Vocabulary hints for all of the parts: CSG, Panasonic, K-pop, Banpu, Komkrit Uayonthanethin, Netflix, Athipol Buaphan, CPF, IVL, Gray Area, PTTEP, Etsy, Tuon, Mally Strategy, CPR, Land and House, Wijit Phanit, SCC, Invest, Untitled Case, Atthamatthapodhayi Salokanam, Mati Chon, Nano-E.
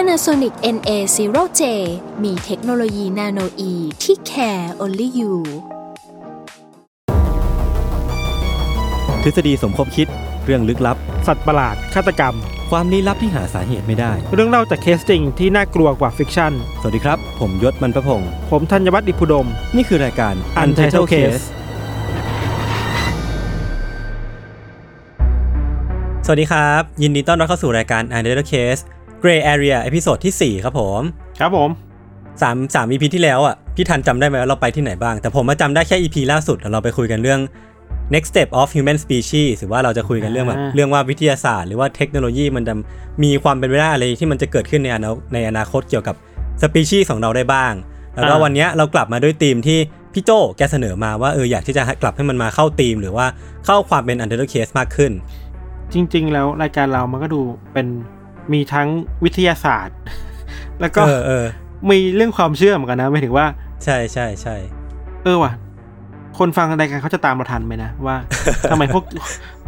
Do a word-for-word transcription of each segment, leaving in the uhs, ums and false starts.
Panasonic เอ็น เอ ศูนย์ เจ มีเทคโนโลยี Nano-E ที่ Care Only You ทฤษฎีสมคบคิดเรื่องลึกลับสัตว์ประหลาดฆาตกรรมความลี้ลับที่หาสาเหตุไม่ได้เรื่องเล่าจากเคสจริงที่น่ากลัวกว่าฟิกชั่นสวัสดีครับผมยศมันประพงษ์ผมธัญวัฒน์อิพุดมนี่คือรายการ Untitled Caseสวัสดีครับยินดีต้อนรับเข้าสู่รายการ Untitled Case Gray Area เอพิโซดที่สี่ครับผมครับผมสาม สาม อี พี ที่แล้วอ่ะพี่ทันจำได้ไหมว่าเราไปที่ไหนบ้างแต่ผมมาจำได้แค่ อี พี ล่าสุดเราไปคุยกันเรื่อง Next Step of Human Species หรือว่าเราจะคุยกันเรื่องแบบเรื่องว่าวิทยาศาสตร์หรือว่าเทคโนโลยีมันจะมีความเป็นไปได้อะไรที่มันจะเกิดขึ้นในอนาคตในอนาคตเกี่ยวกับสปีชีส์ของเราได้บ้างแล้วก็วันนี้เรากลับมาด้วยธีมที่พี่โจ้แกเสนอมาว่าเอออยากที่จะกลับให้มันมาเข้าธีมหรือว่าเข้าความเป็น Untitled Case มากขึ้นจริงๆแล้วรายการเรามันก็ดูเป็นมีทั้งวิทยาศาสตร์แล้วก็เออๆมีเรื่องความเชื่อเหมือนกันนะหมายถึงว่าใช่ๆๆเออว่ะคนฟังรายการเขาจะตามเราทันไหมนะว่าทำไมพวก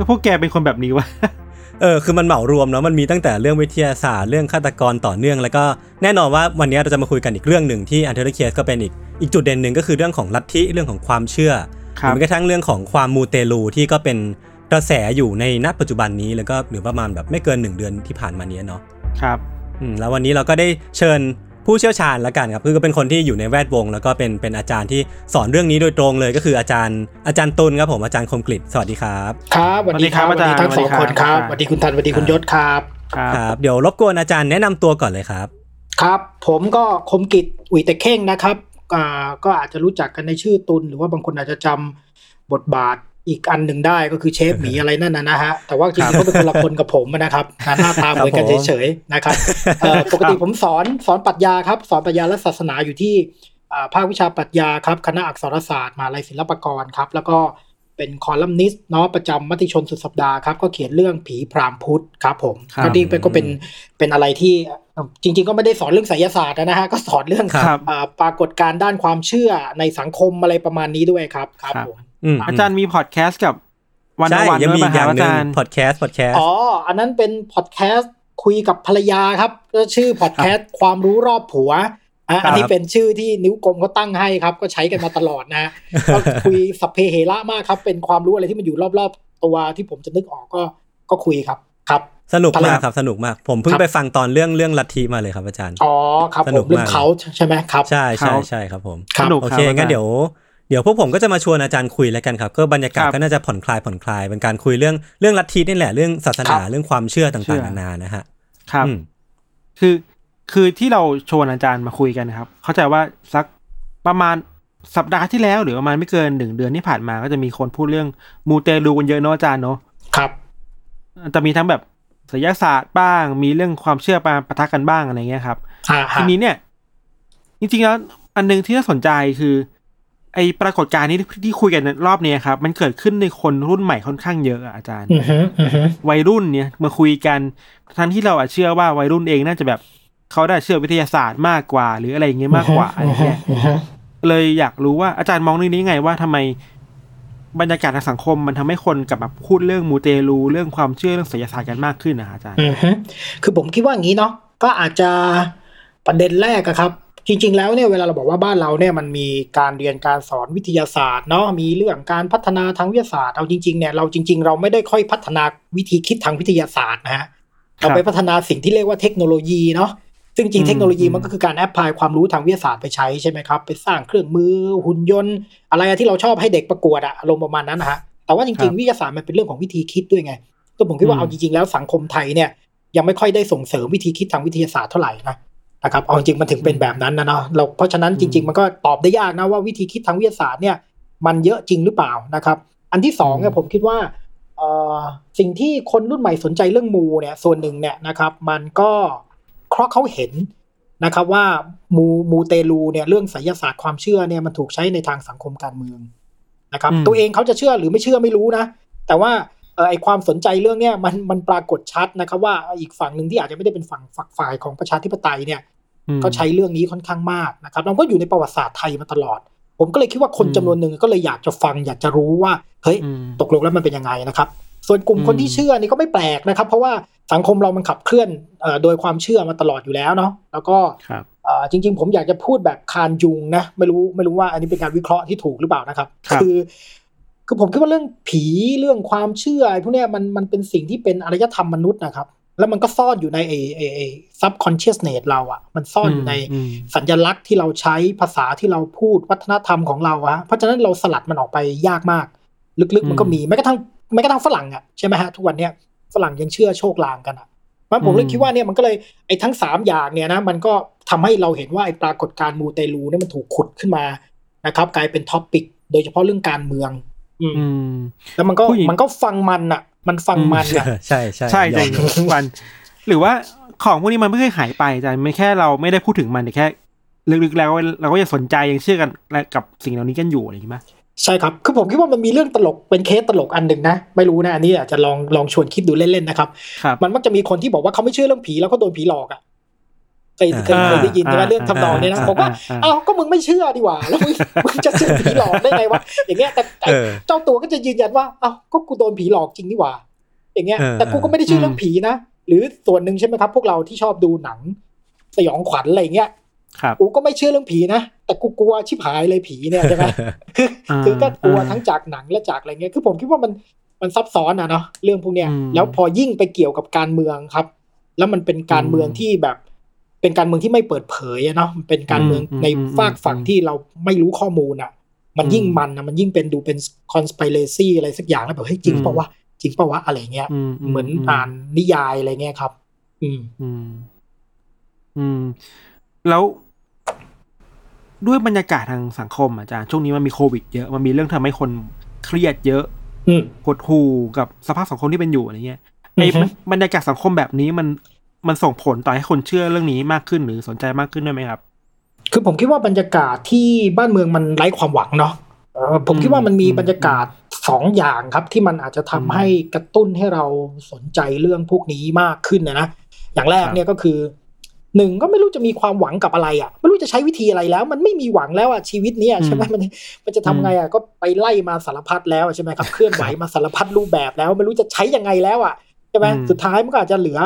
พวกแกเป็นคนแบบนี้วะเออคือมันเหมารวมเนาะมันมีตั้งแต่เรื่องวิทยาศาสตร์เรื่องฆาตกรต่อเนื่องแล้วก็แน่นอนว่าวันนี้เราจะมาคุยกันอีกเรื่องนึงที่ Untitled Case ก็เป็นอีกอีกจุดเด่นนึงก็คือเรื่องของลัทธิเรื่องของความเชื่อหรือแม้กระทั่งเรื่องของความมูเตลูที่ก็เป็นกระแสอยู่ในณปัจจุบันนี้แล้วก็หรือประมาณแบบไม่เกินหนึ่งเดือนที่ผ่านมานี้เนาะครับอืมแล้ววันนี้เราก็ได้เชิญผู้เชี่ยวชาญละกันครับคือก็เป็นคนที่อยู่ในแวดวงแล้วก็เป็นเป็นอาจารย์ที่สอนเรื่องนี้โดยตรงเลยก็คืออาจารย์อาจารย์ตุลครับผมอาจารย์คมกฤษสวัสดีครับครับสวัสดีครับอาจารย์ทั้งสองคนครับสวัสดีคุณทันสวัสดีคุณยศครับครับเดี๋ยวรบกวนอาจารย์แนะนำตัวก่อนเลยครับครับผมก็คมกฤษอุ่ยตะเข่งนะครับอ่าก็อาจจะรู้จักกันในชื่อตุลหรือว่าบางคนอาจจะจำบทบาทอีกอันหนึ่งได้ก็คือเชฟหมีอะไรนั่นนะฮะแต่ว่าจริงๆก็เป็นคนละคนกับผมนะครับหน้าตาเหมือนกันเฉยๆนะครับปกติผมสอนสอนปรัชญาครับสอนปรัชญาและศาสนาอยู่ที่ภาควิชาปรัชญาครับคณะอักษรศาสตร์มหาวิทยาลัยศิลปากรครับแล้วก็เป็นคอลัมนิสต์เนาะประจำมติชนสุดสัปดาห์ครับก็เขียนเรื่องผีพราหมณ์พุทธครับผมก็นี่เป็นก็เป็นเป็นอะไรที่จริงๆก็ไม่ได้สอนเรื่องไสยศาสตร์นะฮะก็สอนเรื่องปรากฏการณ์ด้านความเชื่อในสังคมอะไรประมาณนี้ด้วยครับครับผมอาจารย์มีพอดแคสต์กับวันละวันด้วยมั้ยครับอาจารย์พอดแคสต์พอดแคสต์อ๋ออันนั้นเป็นพอดแคสต์คุยกับภรรยาครับชื่อพอดแคสต์ความรู้รอบผัวอ่ะอันนี้เป็นชื่อที่นิ้วกลมเขาตั้งให้ครับก็ใช้กันมาตลอดนะก็คุยสัพเพเหระมากครับเป็นความรู้อะไรที่มันอยู่รอบๆตัวที่ผมจะนึกออกก็ก็คุยครับครับสนุกมากครับสนุกมากผมเพิ่งไปฟังตอนเรื่องเรื่องลัทธิมาเลยครับอาจารย์อ๋อครับผมเรื่องเขาใช่มั้ยครับใช่ๆๆครับผมโอเคงั้นเดี๋ยวเดี๋ยวพวกผมก็จะมาชวนอาจารย์คุยแล้วกันครับก็บรรยากาศก็น่าจะผ่อนคลายผ่อนคลายเป็นการคุยเรื่องเรื่องลัทธินี่แหละเรื่องศาสนาเรื่องความเชื่อต่างๆนานานะฮะครับคือคือที่เราชวนอาจารย์มาคุยกันนะครับเข้าใจว่าสักประมาณสัปดาห์ที่แล้วหรือประมาณไม่เกินหนึ่งเดือนที่ผ่านมาก็จะมีคนพูดเรื่องมูเตลูกันเยอะเนาะอาจารย์เนาะครับจะมีทั้งแบบไสยศาสตร์บ้างมีเรื่องความเชื่อมาปะทะกันบ้างอะไรเงี้ยครับทีนี้เนี่ยจริงๆแล้วอันนึงที่น่าสนใจคือไอปรากฏการณ์นี้ที่คุยกันรอบนี้ครับมันเกิดขึ้นในคนรุ่นใหม่ค่อนข้างเยอะอาจารย์ uh-huh, uh-huh. วัยรุ่นเนี่ยมาคุยกันทั้งที่เราอาจเชื่อว่าวัยรุ่นเองน่าจะแบบเขาได้เชื่อวิทยาศาสตร์มากกว่าหรืออะไรอย่างเงี้ยมากกว่า uh-huh, อะไรเงี้ย uh-huh. เลยอยากรู้ว่าอาจารย์มองเรื่องนี้ไงว่าทำไมบรรยากาศทางสังคมมันทำให้คนกลับมาพูดเรื่องมูเตลูเรื่องความเชื่อเรื่องไสยศาสตร์กันมากขึ้นนะอาจารย์ uh-huh. คือผมคิดว่าอย่างนี้เนาะก็อาจจะประเด็นแรกครับจริงๆแล้วเนี่ยเวลาเราบอกว่าบ้านเราเนี่ยมันมีการเรียนการสอนวิทยาศาสตร์เนาะมีเรื่องการพัฒนาทางวิทยาศาสตร์เอาจริงๆเนี่ยเราจริงๆเราไม่ได้ค่อยพัฒนาวิธีคิดทางวิทยาศาสตร์นะฮะเราไปพัฒนาสิ่งที่เรียกว่าเทคโนโลยีเนาะซึ่งจริงเทคโนโลยีมันก็คือการแอพพลายความรู้ทางวิทยาศาสตร์ไปใช้ใช่ไหมครับไปสร้างเครื่องมือหุ่นยนต์อะไรที่เราชอบให้เด็กประกวดอะอารมณ์ประมาณนั้นนะฮะแต่ว่าจริงๆวิทยาศาสตร์มันเป็นเรื่องของวิธีคิดด้วยไงก็ผมคิดว่าเอาจริงๆแล้วสังคมไทยเนี่ยยังไม่ค่อยได้ส่งเสริมวิธีคิดทางวิทยาศาสตร์เท่าไหร่นะนะครับเอาจริงมันถึงเป็นแบบนั้นนะเนาะเราเพราะฉะนั้นจริงๆมันก็ตอบได้ยากนะว่าวิธีคิดทางวิทยาศาสตร์เนี่ยมันเยอะจริงหรือเปล่านะครับอันที่สองเนี่ยผมคิดว่าสิ่งที่คนรุ่นใหม่สนใจเรื่องมูเนี่ยส่วนหนึ่งเนี่ยนะครับมันก็เพราะเขาเห็น นะครับว่ามูมูเตลูเนี่ยเรื่องไสยศาสตร์ความเชื่อเนี่ยมันถูกใช้ในทางสังคมการเมืองนะครับตัวเองเขาจะเชื่อหรือไม่เชื่อไม่รู้นะแต่ว่าเอ่อไอความสนใจเรื่องเนี้ยมันมันปรากฏชัดนะครับว่าอีกฝั่งนึงที่อาจจะไม่ได้เป็นฝั่งฝักฝ่ายของประชาธิปไตยเนี่ยเขาใช้เรื่องนี้ค่อนข้างมากนะครับเราก็อยู่ในประวัติศาสตร์ไทยมาตลอดผมก็เลยคิดว่าคนจำนวนนึงก็เลยอยากจะฟังอยากจะรู้ว่าเฮ้ยตกลงแล้วมันเป็นยังไงนะครับส่วนกลุ่มคนที่เชื่อนี่ก็ไม่แปลกนะครับเพราะว่าสังคมเรามันขับเคลื่อนโดยความเชื่อมาตลอดอยู่แล้วเนาะแล้วก็จริงๆผมอยากจะพูดแบบคานยุงนะไม่รู้ไม่รู้ว่าอันนี้เป็นการวิเคราะห์ที่ถูกหรือเปล่านะครับคือคือผมคิดว่าเรื่องผีเรื่องความเชื่อพวกเนี้ยมันมันเป็นสิ่งที่เป็นอารยธรรมมนุษย์นะครับแล้วมันก็ซ่อนอยู่ในไอ้ไอ้ไอ้ subconsciousness เราอ่ะมันซ่อนอยู่ในสัญลักษณ์ที่เราใช้ภาษาที่เราพูดวัฒนธรรมของเราอะเพราะฉะนั้นเราสลัดมันออกไปยากมากลึกๆมันก็มีแม้กระทั่งแม้กระทั่งฝรั่งอ่ะใช่ไหมฮะทุกวันเนี้ยฝรั่งยังเชื่อโชคลางกันอ่ะมันผมเลยคิดว่าเนี่ยมันก็เลยไอ้ทั้งสามอย่างเนี่ยนะมันก็ทำให้เราเห็นว่าไอ้ปรากฏการณ์มูเตลูเนี่ยมันถูกขุดขึ้นมานะครับกลายเป็นท็อปปิกโดยเฉพาะเรื่องการเมืองอืมแล้วมันก็มันก็ฟังมันอ่ะมันฟังมันอ่ะใช่ใช่ใช่จริงทุกวันหรือว่าของพวกนี้มันไม่เคยหายไปแต่ไม่แค่เราไม่ได้พูดถึงมันแต่แค่ลึกๆแล้วเราก็ยังสนใจยังเชื่อกันกับสิ่งเหล่านี้กันอยู่อะไรอย่างนี้ไหมใช่ครับคือผมคิดว่ามันมีเรื่องตลกเป็นเคสตลกอันหนึ่งนะไม่รู้นะอันนี้อาจจะลองลองชวนคิดดูเล่นๆนะครับมันมักจะมีคนที่บอกว่าเขาไม่เชื่อเรื่องผีแล้วก็โดนผีหลอกอ่ะเคยเคยเคยได้ยินใช่ไหมเรื่องทำนองนี้นะผมว่าเอ้าก็มึงไม่เชื่อดีกว่าแล้วมึงมึงจะเชื่อผีหลอกได้ไงวะอย่างเงี้ยแต่เจ้าตัวก็จะยืนยันว่าเอ้าก็กูโดนผีหลอกจริงดีกว่าอย่างเงี้ยแต่กูก็ไม่ได้เชื่อเรื่องผีนะหรือส่วนหนึ่งใช่ไหมครับพวกเราที่ชอบดูหนังสยองขวัญอะไรเงี้ยกูก็ไม่เชื่อเรื่องผีนะแต่กูกลัวชิบหายเลยผีเนี่ยใช่ไหมคือก็กลัวทั้งจากหนังและจากอะไรเงี้ยคือผมคิดว่ามันมันซับซ้อนนะเนาะเรื่องพวกเนี้ยแล้วพอยิ่งไปเกี่ยวกับการเมืองครับแล้วมันเป็นการเมืองที่แบบเป็นการเมืองที่ไม่เปิดเผยเนาะมันเป็นการเมืองในฝากฝั่งที่เราไม่รู้ข้อมูลอ่ะมันยิ่งมันนะมันยิ่งเป็นดูเป็น conspiracy อะไรสักอย่างแล้วแบบเฮ้ยจริงเปล่าวะจริงเปล่าวะอะไรเงี้ยเหมือนอ่านนิยายอะไรเงี้ยครับอืมอืมอืมแล้วด้วยบรรยากาศทางสังคมอาจารย์ช่วงนี้มันมีโควิดเยอะมันมีเรื่องทำให้คนเครียดเยอะหดหู่กับสภาพสังคมที่เป็นอยู่อะไรเงี้ยไอ้บรรยากาศสังคมแบบนี้มันมันส่งผลต่อให้คนเชื่อเรื่องนี้มากขึ้นหรือสนใจมากขึ้นด้วยไหมครับคือผมคิดว่าบรรยากาศที่บ้านเมืองมันไร้ความหวังเนาะผมคิดว่ามันมีบรรยากาศสองอย่างครับที่มันอาจจะทำให้กระตุ้นให้เราสนใจเรื่องพวกนี้มากขึ้นนะนะอย่างแรกเนี่ยก็คือหนึ่งก็ไม่รู้จะมีความหวังกับอะไรอ่ะไม่รู้จะใช้วิธีอะไรแล้วมันไม่มีหวังแล้วอ่ะชีวิตนี้ใช่ไหมมันมันจะทำไงอ่ะก็ไปไล่มาสารพัดแล้วใช่ไหมครับเคลื่อนไหวมาสารพัดรูปแบบแล้วไม่รู้จะใช้ยังไงแล้วอ่ะใช่ไหมสุดท้ายมันก็อาจจะเหลือ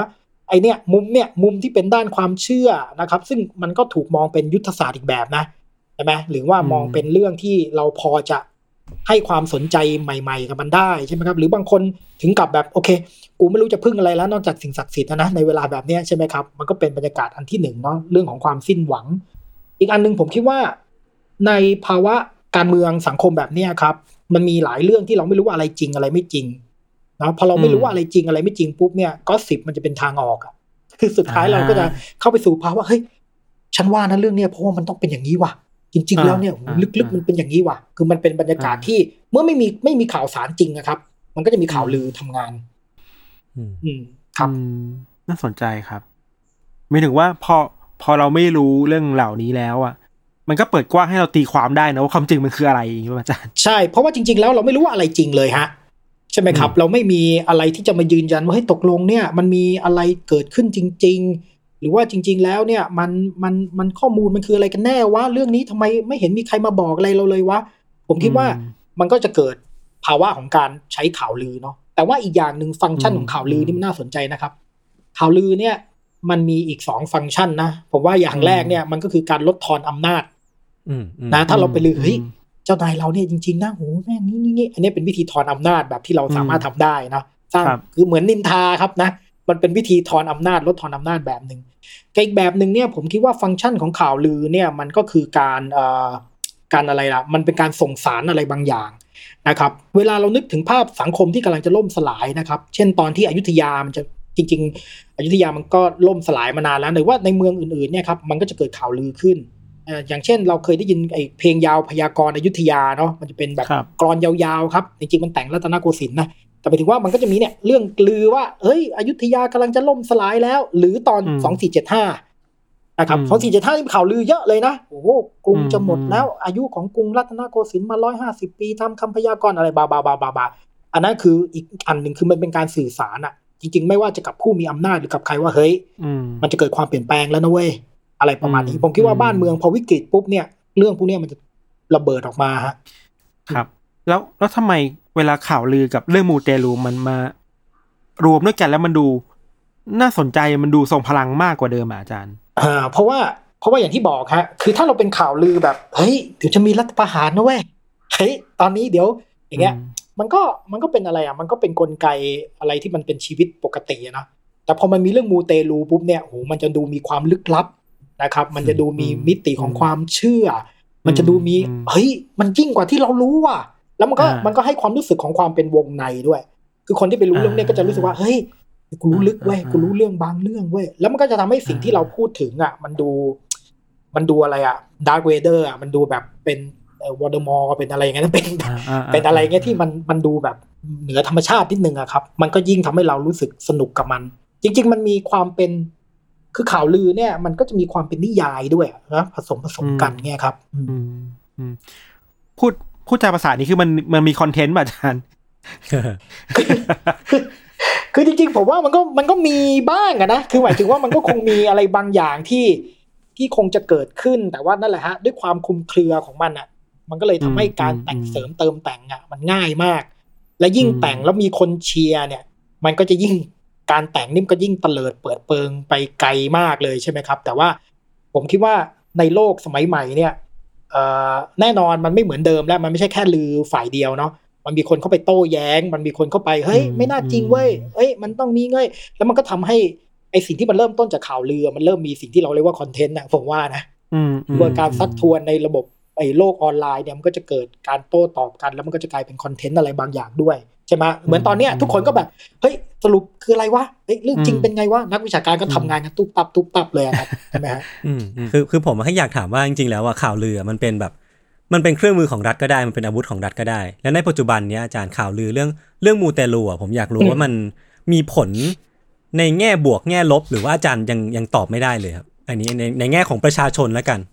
ไอเนี้ยมุมเนี้ยมุมที่เป็นด้านความเชื่อนะครับซึ่งมันก็ถูกมองเป็นยุทธศาสตร์อีกแบบนะใช่ไหมหรือว่ามองเป็นเรื่องที่เราพอจะให้ความสนใจใหม่ๆกับมันได้ใช่ไหมครับหรือบางคนถึงกับแบบโอเคกูไม่รู้จะพึ่งอะไรแล้วนอกจากสิ่งศักดิ์สิทธิ์นะในเวลาแบบนี้ใช่ไหมครับมันก็เป็นบรรยากาศอันที่หนึ่งเนาะเรื่องของความสิ้นหวังอีกอันนึงผมคิดว่าในภาวะการเมืองสังคมแบบนี้ครับมันมีหลายเรื่องที่เราไม่รู้ว่าอะไรจริงอะไรไม่จริงเนาะพอเราไม่รู้ว่าอะไรจริงอะไรไม่จริงปุ๊บเนี่ยก็สิบมันจะเป็นทางออกคือสุดท้ายเราก็จะเข้าไปสู่ภาวะเฮ้ยฉันว่านะเรื่องเนี้ยเพราะว่ามันต้องเป็นอย่างนี้ว่ะจริงๆแล้วเนี่ยลึกๆมันเป็นอย่างนี้ว่ะคือมันเป็นบรรยากาศที่เมื่อไม่มีไม่มีข่าวสารจริงนะครับมันก็จะมีข่าวลือทำงานอืมครับน่าสนใจครับหมายถึงว่าพอพอเราไม่รู้เรื่องเหล่านี้แล้วอ่ะมันก็เปิดกว้างให้เราตีความได้นะว่าความจริงมันคืออะไรอย่างนี้อาจารย์ใช่เพราะว่าจริงๆแล้วเราไม่รู้ว่าอะไรจริงเลยฮะใช่ไหมครับเราไม่มีอะไรที่จะมายืนยันว่าเฮ้ยตกลงเนี่ยมันมีอะไรเกิดขึ้นจริงๆหรือว่าจริงๆแล้วเนี่ยมันมันมันข้อมูลมันคืออะไรกันแน่วะเรื่องนี้ทำไมไม่เห็นมีใครมาบอกอะไรเราเลยวะผมคิดว่ามันก็จะเกิดภาวะของการใช้ข่าวลือเนาะแต่ว่าอีกอย่างนึงฟังก์ชันของข่าวลือนี่มันน่าสนใจนะครับข่าวลือเนี่ยมันมีอีกสองฟังก์ชันนะผมว่าอย่างแรกเนี่ยมันก็คือการลดทอนอำนาจนะถ้าเราไปลือเฮ้ยเจ้านายเราเนี่ยจริงๆนะโหแม่งนี่ๆอันนี้เป็นวิธีทอนอำนาจแบบที่เราสามารถทำได้นะสร้างคือเหมือนนินทาครับนะมันเป็นวิธีทอนอำนาจลดทอนอำนาจแบบนึงกับอีกแบบนึงเนี่ยผมคิดว่าฟังก์ชันของข่าวลือเนี่ยมันก็คือการเอ่อการอะไรล่ะมันเป็นการส่งสารอะไรบางอย่างนะครับเวลาเรานึกถึงภาพสังคมที่กำลังจะล่มสลายนะครับเช่นตอนที่อยุธยามันจะจริงๆอยุธยามันก็ล่มสลายมานานแล้วแต่ว่าในเมืองอื่นๆเนี่ยครับมันก็จะเกิดข่าวลือขึ้นเอ่ออย่างเช่นเราเคยได้ยินไอ้เพลงยาวพยากรณ์อยุธยาเนาะมันจะเป็นแบบกลอนยาวๆครับจริงๆมันแต่งรัตนโกสินทร์นะแต่หมายถึงว่ามันก็จะมีเนี่ยเรื่องลือว่าเฮ้ยอยุธยากำลังจะล่มสลายแล้วหรือตอนสองสี่เจ็ดห้า นะครับเพราะสี่เจ็ดห้านี่ข่าวลือเยอะเลยนะโอ้โหกรุงจะหมดแล้วอายุของกรุงรัตนโกสินทร์มาร้อยห้าสิบปีทำคำพยากรณ์อะไรบาบาบาบาบาอันนั้นคืออีกอันหนึ่งคือมันเป็นการสื่อสารอะจริงๆไม่ว่าจะกับผู้มีอำนาจหรือกับใครว่าเฮ้ยมันจะเกิดความเปลี่ยนแปลงแล้วนะเว้ยอะไรประมาณนี้ผมคิดว่าบ้านเมืองพอวิกฤตปุ๊บเนี่ยเรื่องพวกนี้มันจะระเบิดออกมาฮะครับแล้วแล้วทำไมเวลาข่าวลือกับเรื่องมูเตลูมันมารวมด้วยกันแล้วมันดูน่าสนใจมันดูทรงพลังมากกว่าเดิมอาจารย์อ่าเพราะว่าเพราะว่าอย่างที่บอกฮะคือถ้าเราเป็นข่าวลือแบบเฮ้ยเดี๋ยวจะมีรัฐประหารนะเว้ยเฮ้ยตอนนี้เดี๋ยวอย่างเงี้ยมันก็มันก็เป็นอะไรอ่ะมันก็เป็นกลไกอะไรที่มันเป็นชีวิตปกติอ่ะนะแต่พอมันมีเรื่องมูเตลูปุ๊บเนี่ยโหมันจะดูมีความลึกลับนะครับมันจะดูมีมิติของความเชื่อมันจะดูมีเฮ้ยมันยิ่งกว่าที่เรารู้อ่ะแล้วมันก็มันก็ให้ความรู้สึกของความเป็นวงในด้วยคือคนที่ไปรู้เรื่องเนี่ยก็จะรู้สึกว่าเฮ้ยกูรู้ลึกเว้ยกูรู้เรื่องบางเรื่องเว้ยแล้วมันก็จะทำให้สิ่งที่เราพูดถึงอ่ะมันดูมันดูอะไรอ่ะดาร์ธเวเดอร์อ่ะมันดูแบบเป็นวอลเดอมอร์เป็นอะไรอย่างเงี้ยเป็นเป็นอะไรเงี้ยที่มันมันดูแบบเหนือธรรมชาตินิดนึงอะครับมันก็ยิ่งทำให้เรารู้สึกสนุกกับมันจริงๆมันมีความเป็นคือข่าวลือเนี่ยมันก็จะมีความเป็นนิยายด้วยนะผสมผสมกันเงี้ยครับพูดพูดจาภาษานี้คือมันมันมีคอนเทนต์ป่ะอาจารย์คือจริงๆผมว่ามันก็มันก็มีบ้างอะนะคือหมายถึงว่ามันก็คงมีอะไรบางอย่างที่ที่คงจะเกิดขึ้นแต่ว่านั่นแหละฮะด้วยความคลุมเครือของมันอะมันก็เลยทำให้การแต่งเสริมเติมแต่งอะมันง่ายมากและยิ่งแต่งแล้วมีคนเชียร์เนี่ยมันก็จะยิ่งการแต่งนี่มันก็ยิ่งเตลิดเปิดเปิงไปไกลมากเลยใช่ไหมครับแต่ว่าผมคิดว่าในโลกสมัยใหม่เนี่ยแน่นอนมันไม่เหมือนเดิมแล้วมันไม่ใช่แค่ลือฝ่ายเดียวเนาะมันมีคนเข้าไปโต้แย้งมันมีคนเข้าไปเฮ้ยไม่น่าจริงเว้ยเฮ้ยมันต้องมีเง้ยแล้วมันก็ทำให้ไอสิ่งที่มันเริ่มต้นจากข่าวลือมันเริ่มมีสิ่งที่เราเรียกว่าคอนเทนต์นะผมว่านะเมื่อการซักทวนในระบบไอโลกออนไลน์เนี่ยมันก็จะเกิดการโต้ตอบกันแล้วมันก็จะกลายเป็นคอนเทนต์อะไรบางอย่างด้วยใช่ไหมเหมือนตอนเนี้ยทุกคนก็แบบเฮ้ยสรุปคืออะไรวะเฮ้ยเรื่องจริงเป็นไงวะนักวิชาการก็ทำงานกันตุ๊บตับตุ๊บตับเลยครับใช่ไหมฮะคือคือผมอยากถามว่าจริงๆแล้วว่าข่าวลือมันเป็นแบบมันเป็นเครื่องมือของรัฐก็ได้มันเป็นอาวุธของรัฐก็ได้และในปัจจุบันเนี้ยอาจารย์ข่าวลือเรื่องเรื่องมูเตลูอ่ะผมอยากรู้ว่ามันมีผลในแง่บวกแง่ลบหรือว่าอาจารย์ยังยังตอบไม่ได้เลยครับอันนี้ในในแง่ของประชาชนแล้วกัน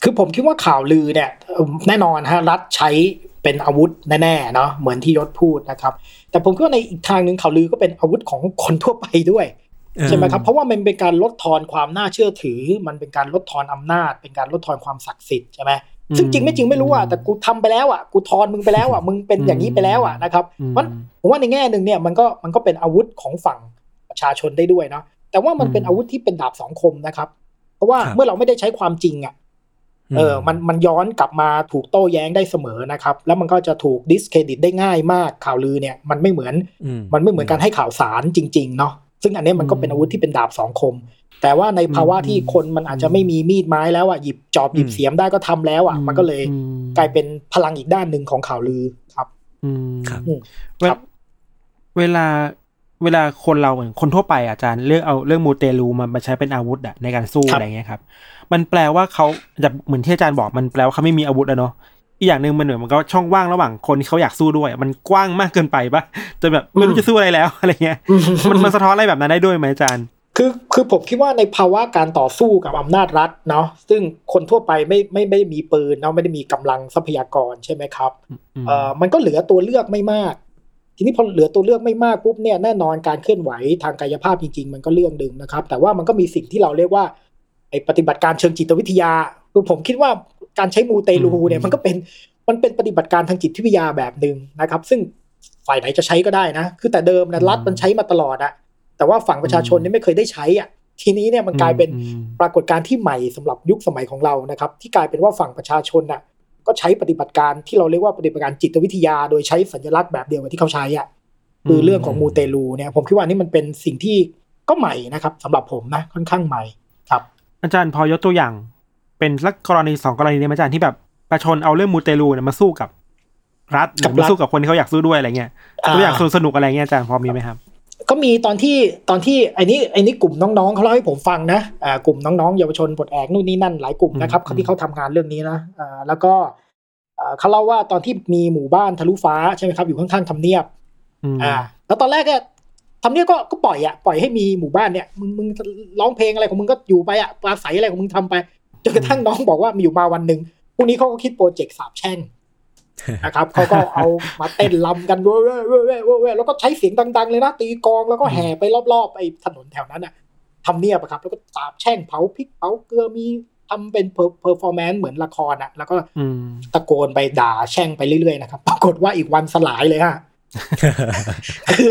คือผมคิดว่าข่าวลือเนี่ยแน่นอนฮะรัฐใช้เป็นอาวุธแน่ๆเนาะเหมือนที่ยศพูดนะครับแต่ผมคิดว่าในอีกทางนึงข่าวลือก็เป็นอาวุธของคนทั่วไปด้วยใช่ไหมครับเพราะว่ามันเป็นการลดทอนความน่าเชื่อถือมันเป็นการลดทอนอำนาจเป็นการลดทอนความศักดิ์สิทธิ์ใช่ไหมซึ่งจริงไม่จริงไม่รู้อ่ะแต่กูทำไปแล้วอ่ะกูทอนมึงไปแล้วอ่ะมึงเป็นอย่างนี้ไปแล้วอ่ะนะครับมันผมว่าในแง่นึงเนี่ยมันก็มันก็เป็นอาวุธของฝั่งประชาชนได้ด้วยเนาะแต่ว่ามันเป็นอาวุธที่เป็นดาบสองคมนะครับเพราะว่าเมื่อเราไม่ได้ใช้ความจริงอ่ะเออมันมันย้อนกลับมาถูกโต้แย้งได้เสมอนะครับแล้วมันก็จะถูกดิสเครดิตได้ง่ายมากข่าวลือเนี่ยมันไม่เหมือนมันไม่เหมือนการให้ข่าวสารจริงๆเนาะซึ่งอันนี้มันก็เป็นอาวุธที่เป็นดาบสองคมแต่ว่าในภาวะที่คนมันอาจจะไม่มีมีดไม้แล้วอ่ะหยิบจอบหยิบเสียมได้ก็ทำแล้วอ่ะมันก็เลยกลายเป็นพลังอีกด้านนึงของข่าวลือครับครับเวลาเวลาคนเราคนทั่วไปอาจารย์เลือกเอาเรื่องมูเตลูมันมาใช้เป็นอาวุธอะในการสู้อะไรเงี้ยครับมันแปลว่าเขาจะเหมือนที่อาจารย์บอกมันแปลว่าเขาไม่มีอาวุธอะเนาะอีกอย่างนึงมันเหมือนมันก็ช่องว่างระหว่างคนที่เขาอยากสู้ด้วยมันกว้างมากเกินไปปะจนแบบไม่รู้จะสู้อะไรแล้วอะไรเงี้ยมันมันสะท้อนอะไรแบบนั้นได้ด้วยไหมอาจารย์คือคือผมคิดว่าในภาวะการต่อสู้กับอำนาจรัฐเนาะซึ่งคนทั่วไปไม่ไม่ไม่ได้มีปืนเนาะไม่ได้มีกำลังทรัพยากรใช่ไหมครับเอ่อมันก็เหลือตัวเลือกไม่มากทีนี้พอเหลือตัวเลือกไม่มากปุ๊บเนี่ยแน่นอนการเคลื่อนไหวทางกายภาพจริงๆมันก็เรื่องดึงนะครับแต่ว่ามันก็มีสิ่งที่เราเรียกว่าไอ้ปฏิบัติการเชิงจิตวิทยาคือผมคิดว่าการใช้มูเตลูเนี่ยมันก็เป็นมันเป็นปฏิบัติการทางจิตวิทยาแบบนึงนะครับซึ่งฝ่ายไหนจะใช้ก็ได้นะคือแต่เดิมนะรัฐมันใช้มาตลอดอะแต่ว่าฝั่งประชาชนเนี่ยไม่เคยได้ใช้อะทีนี้เนี่ยมันกลายเป็นปรากฏการณ์ที่ใหม่สำหรับยุคสมัยของเรานะครับที่กลายเป็นว่าฝั่งประชาชนน่ะก็ใช้ปฏิบัติการที่เราเรียกว่าปฏิบัติการจิตวิทยาโดยใช้สัญลักษณ์แบบเดียวกับที่เขาใช้อ่ะคือเรื่องของมูเตลูเนี่ยผมคิดว่านี่มันเป็นสิ่งที่ก็ใหม่นะครับสำหรับผมนะค่อนข้างใหม่ครับอาจารย์พอยกตัวอย่างเป็นลักกรณีสองกรณีเนี่ยอาจารย์ที่แบบประชาชนเอาเรื่องมูเตลูเนี่ยมาสู้กับรัฐมาสู้กับคนที่เขาอยากสู้ด้วยอะไรเงี้ยตัวอย่างสนุกอะไรเงี้ยอาจารย์พอมีไหมครับก็มีตอนที่ตอนที่ไอ้นี่ไอ้นี่กลุ่มน้องๆเขาเล่าให้ผมฟังนะอ่ากลุ่มน้องๆเยาวชนปลดแอกนู่นนี่นั่นหลายกลุ่มนะครับที่เขาทำงานเรื่องนี้นะอ่าแล้วก็อ่าเขาเล่าว่าตอนที่มีหมู่บ้านทะลุฟ้าใช่ไหมครับอยู่ข้างๆทำเนียบอ่าแล้วตอนแรกก็ท ำเนียบก็ก็ปล่อยอ่ะปล่อยให้มีหมู่บ้านเนี่ยมึงมึงร้องเพลงอะไรของมึงก็อยู่ไปอ่ะปราศัยอะไรของมึงทำไปจนกระทั่งน้องบอกว่ามีอยู่มาวันนึงพวกนี้เขาก็คิดโปรเจกต์สาบแช่งนะครับเขาก็เอามาเต้นรำกันเว้ยเว้ยเว้ยเว้ยแล้วก็ใช้เสียงดังๆเลยนะตีกองแล้วก็แห่ไปรอบๆไอ้ถนนแถวนั้นอ่ะทำเนียบครับแล้วก็สาบแช่งเผาพริกเผาเกลือมีทำเป็นเพอร์ฟอร์แมนซ์เหมือนละครอ่ะแล้วก็ตะโกนไปด่าแช่งไปเรื่อยๆนะครับปรากฏว่าอีกวันสลายเลยฮะคือ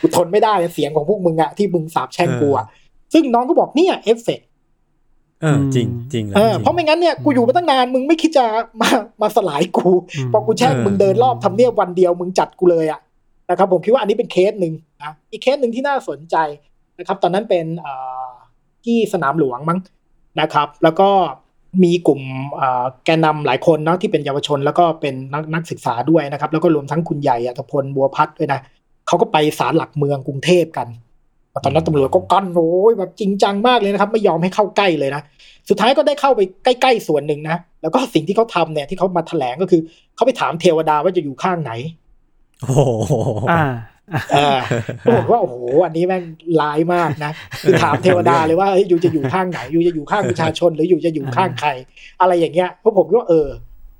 กูทนไม่ได้เสียงของพวกมึงอ่ะที่มึงสาบแช่งกูอ่ะซึ่งน้องก็บอกเนี่ยเอฟเฟกต์เออจริงจริงเพราะไม่งั้นเนี่ยกูอยู่มาตั้งนานมึงไม่คิดจะมามาสลายกูพอกูแช่งมึงเดินรอบทำเนียบวันเดียวมึงจัดกูเลยอ่ะนะครับผมคิดว่าอันนี้เป็นเคสหนึ่งนะอีกเคสหนึ่งที่น่าสนใจนะครับตอนนั้นเป็นที่สนามหลวงมั้งนะครับแล้วก็มีกลุ่มแกนนำหลายคนเนาะที่เป็นเยาวชนแล้วก็เป็นนักนักศึกษาด้วยนะครับแล้วก็รวมทั้งคุณใหญ่อัธพลบัวพัฒน์ด้วยนะเขาก็ไปศาลหลักเมืองกรุงเทพกันตอนนั้นตำรวจก็กั้นโอ้ยแบบจริงจังมากเลยนะครับไม่ยอมให้เข้าใกล้เลยนะสุดท้ายก็ได้เข้าไปใกล้ๆส่วนหนึ่งนะแล้วก็สิ่งที่เขาทำเนี่ยที่เขามาแถลงก็คือเขาไปถามเทวดาว่าจะอยู่ข้างไหนโอ้โหอ่าอ่าบอกว่าโอ้โหอันนี้แม่งร้ายมากนะคือถามเทวดาเลยว่าเฮ้ยอยู่จะอยู่ข้างไหนอยู่จะอยู่ข้างประชาชนหรืออยู่จะอยู่ข้างใครอะไรอย่างเงี้ยเพราะผมว่าเออ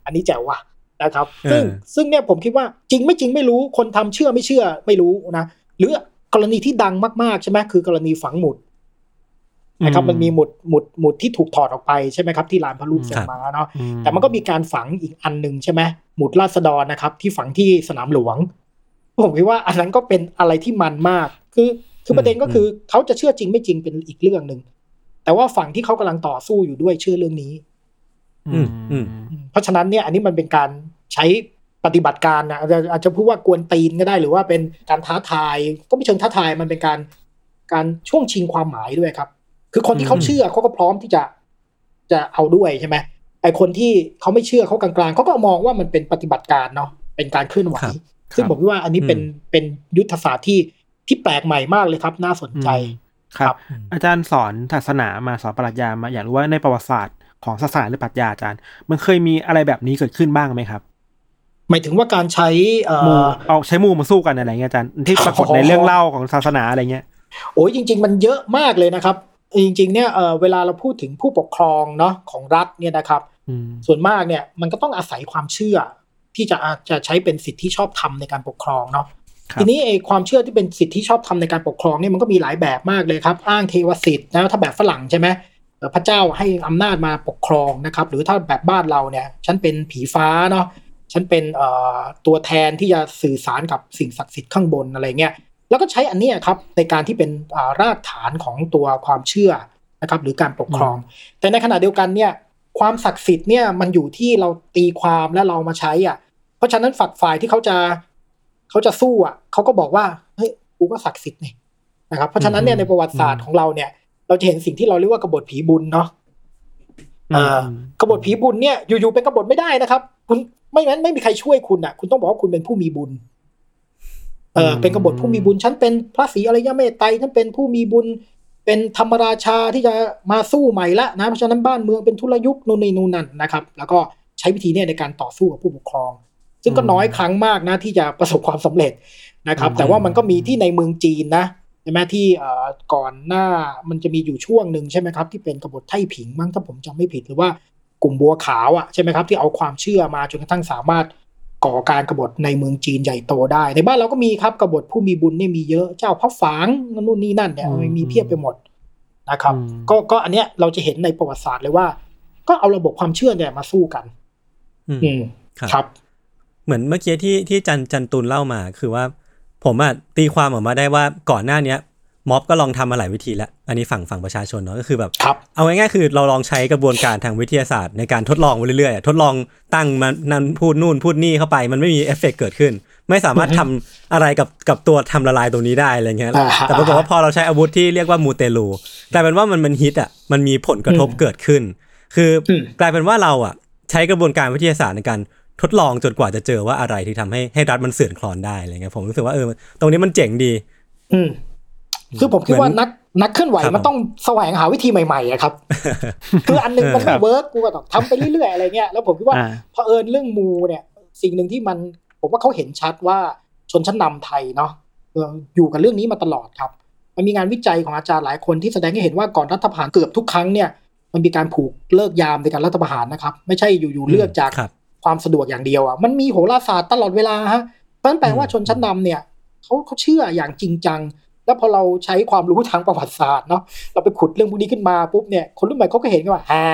อันนี้แจ๋วว่ะนะครับซึ่งซึ่งเนี่ยผมคิดว่าจริงไม่จริงไม่รู้คนทำเชื่อไม่เชื่อไม่รู้นะหรือกรณีที่ดังมากๆใช่ไหมคือกรณีฝังหมุดนะครับมันมีหมุดหมุดหมุดที่ถูกถอดออกไปใช่ไหมครับที่ลานพระรูปเสด็จมาเนาะแต่มันก็มีการฝังอีกอันนึงใช่ไหมหมุดราษฎรนะครับที่ฝังที่สนามหลวงผมคิดว่าอันนั้นก็เป็นอะไรที่มันมากคือคือประเด็นก็คือเขาจะเชื่อจริงไม่จริงเป็นอีกเรื่องนึงแต่ว่าฝั่งที่เขากำลังต่อสู้อยู่ด้วยเชื่อเรื่องนี้เพราะฉะนั้นเนี่ยอันนี้มันเป็นการใช้ปฏิบัติการนะอาจจะพูดว่ากวนตีนก็ได้หรือว่าเป็นการท้าทายก็ไม่เชิงท้าทายมันเป็นการการช่วงชิงความหมายด้วยครับคือคนที่เขาเชื่อเขาก็พร้อมที่จะจะเอาด้วยใช่ไหมไอคนที่เขาไม่เชื่อเขากลางๆเขาก็มองว่ามันเป็นปฏิบัติการเนาะเป็นการเคลื่อนไหวซึ่งผมว่าอันนี้เป็นเป็นยุทธศาสตร์ที่ที่แปลกใหม่มากเลยครับน่าสนใจครับอาจารย์สอนศาสนามาสอนปรัชญามาอยากรู้ว่าในประวัติศาสตร์ของศาสนาหรือปรัชญาอาจารย์มันเคยมีอะไรแบบนี้เกิดขึ้นบ้างไหมครับหมายถึงว่าการใช้มูเอาใช้มูมาสู้กันอะไรเงี้ยอาจารย์ที่ปรากฏในเรื่องเล่าของศาสนาอะไรเงี้ยโอ้ยจริงๆมันเยอะมากเลยนะครับจริงๆเนี่ยเออเวลาเราพูดถึงผู้ปกครองเนาะของรัฐเนี่ยนะครับส่วนมากเนี่ยมันก็ต้องอาศัยความเชื่อที่จะอาจจะใช้เป็นสิทธิชอบธรรมในการปกครองเนาะทีนี้ไอ้ความเชื่อที่เป็นสิทธิชอบธรรมในการปกครองเนี่ยมันก็มีหลายแบบมากเลยครับอ้างเทวสิทธิ์นะถ้าแบบฝรั่งใช่ไหมพระเจ้าให้อำนาจมาปกครองนะครับหรือถ้าแบบบ้านเราเนี่ยฉันเป็นผีฟ้าเนาะฉันเป็นตัวแทนที่จะสื่อสารกับสิ่งศักดิ์สิทธิ์ข้างบนอะไรเงี้ยแล้วก็ใช้อันนี้ครับในการที่เป็นรากฐานของตัวความเชื่อนะครับหรือการปกครองแต่ในขณะเดียวกันเนี่ยความศักดิ์สิทธิ์เนี่ยมันอยู่ที่เราตีความและเรามาใช้อ่ะเพราะฉะนั้นฝักฝ่ายที่เขาจะเขาจะสู้อ่ะเขาก็บอกว่าเฮ้ยกูก็ศักดิ์สิทธิ์นี่นะครับเพราะฉะนั้นเนี่ยในประวัติศาสตร์ของเราเนี่ยเราจะเห็นสิ่งที่เราเรียกว่ากบฏผีบุญเนาะอ่ากบฏผีบุญเนี่ยอยู่ๆเป็นกบฏไม่ได้นะครับคุณไม่งั้นไม่มีใครช่วยคุณอ่ะคุณต้องบอกว่าคุณเป็นผู้มีบุญเออเป็นกบฏผู้มีบุญฉันเป็นพระศรีอริยเมตไตรฉันเป็นผู้มีบุญเป็นธรรมราชาที่จะมาสู้ใหม่ละนะเพราะฉะนั้นบ้านเมืองเป็นทุรยุคโน่นนี่นู่นนั่นนะครับแล้วก็ใช้วิธีเนี่ยในการต่อสู้กับผู้ปกครองซึ่งก็น้อยครั้งมากนะที่จะประสบความสำเร็จนะครับแต่ว่ามันก็มีที่ในเมืองจีนนะใช่ไหมที่ก่อนหน้ามันจะมีอยู่ช่วงหนึ่งใช่ไหมครับที่เป็นกบฏไถ่ผิงมั้งถ้าผมจำไม่ผิดหรือว่ากลุ่มบัวขาวอ่ะใช่ไหมครับที่เอาความเชื่อมาจนกระทั่งสามารถก่อการกบฏในเมืองจีนใหญ่โตได้ในบ้านเราก็มีครับกบฏผู้มีบุญเนี่ยมีเยอะเจ้าพระฝางนู่นนี่นั่นเนี่ยมีเพียบไปหมดนะครับก็ก็อันเนี้ยเราจะเห็นในประวัติศาสตร์เลยว่าก็เอาระบบความเชื่อเนี่ยมาสู้กันอืมครับเหมือนเมื่อกี้ที่ที่จันจันตูนเล่ามาคือว่าผมอ่ะตีความออกมาได้ว่าก่อนหน้าเนี้ยม็อบก็ลองทำมาหลายวิธีแล้วอันนี้ฝั่งฝั่งประชาชนเนาะก็คือแบบเอาง่ายๆคือเราลองใช้กระบวนการทางวิทยาศาสตร์ในการทดลองไปเรื่อยๆทดลองตั้งมันนั่นพูดนู่นพูดนี่เข้าไปมันไม่มีเอฟเฟกต์เกิดขึ้นไม่สามารถทำอะไรกับกับตัวทำละลายตรงนี้ได้อะไรเงี้ยแต่ปรากฏว่าพอเราใช้อาวุธที่เรียกว่ามูเตลูกลายเป็นว่ามันมันฮิตอ่ะมันมีผลกระทบเกิดขึ้นคือกลายเป็นว่าเราอ่ะใช้กระบวนการวิทยาศาสตร์ในการทดลองจนกว่าจะเจอว่าอะไรที่ทำให้ให้รัฐมันเสื่อมคลอนได้อะไรเงี้ยผมรู้สึกว่าเออตรงนี้มันเจ๋งดีคือผมคิดว่านักนักเคลื่อนไหวมันต้องแสวงหาวิธีใหม่ๆครับคืออันนึงมันไม่เวิร์กกูก็ต้องทำไปเรื่อยๆอะไรเงี้ยแล้วผมคิดว่าเผอิญเรื่องมูเนี่ยสิ่งหนึ่งที่มันผมว่าเขาเห็นชัดว่าชนชั้นนำไทยเนาะ อยู่กับเรื่องนี้มาตลอดครับมันมีงานวิจัยของอาจารย์หลายคนที่แสดงให้เห็นว่าก่อนรัฐประหารเกือบทุกครั้งเนี่ยมันมีการผูกเลิกยามในการรัฐประหารนะครับไม่ใช่อยู่ๆเลือกจากความสะดวกอย่างเดียวอ่ะมันมีโหราศาสตร์ตลอดเวลาฮะนั่นแปลว่าชนชั้นนำเนี่ยเขาเขาเชื่ออย่างจริงจังแล้วพอเราใช้ความรู้ทางประวัติศาสตร์เนาะเราไปขุดเรื่องพวกนี้ขึ้นมาปุ๊บเนี่ยคนรุ่นใหม่เขาก็เห็นว่าฮ่า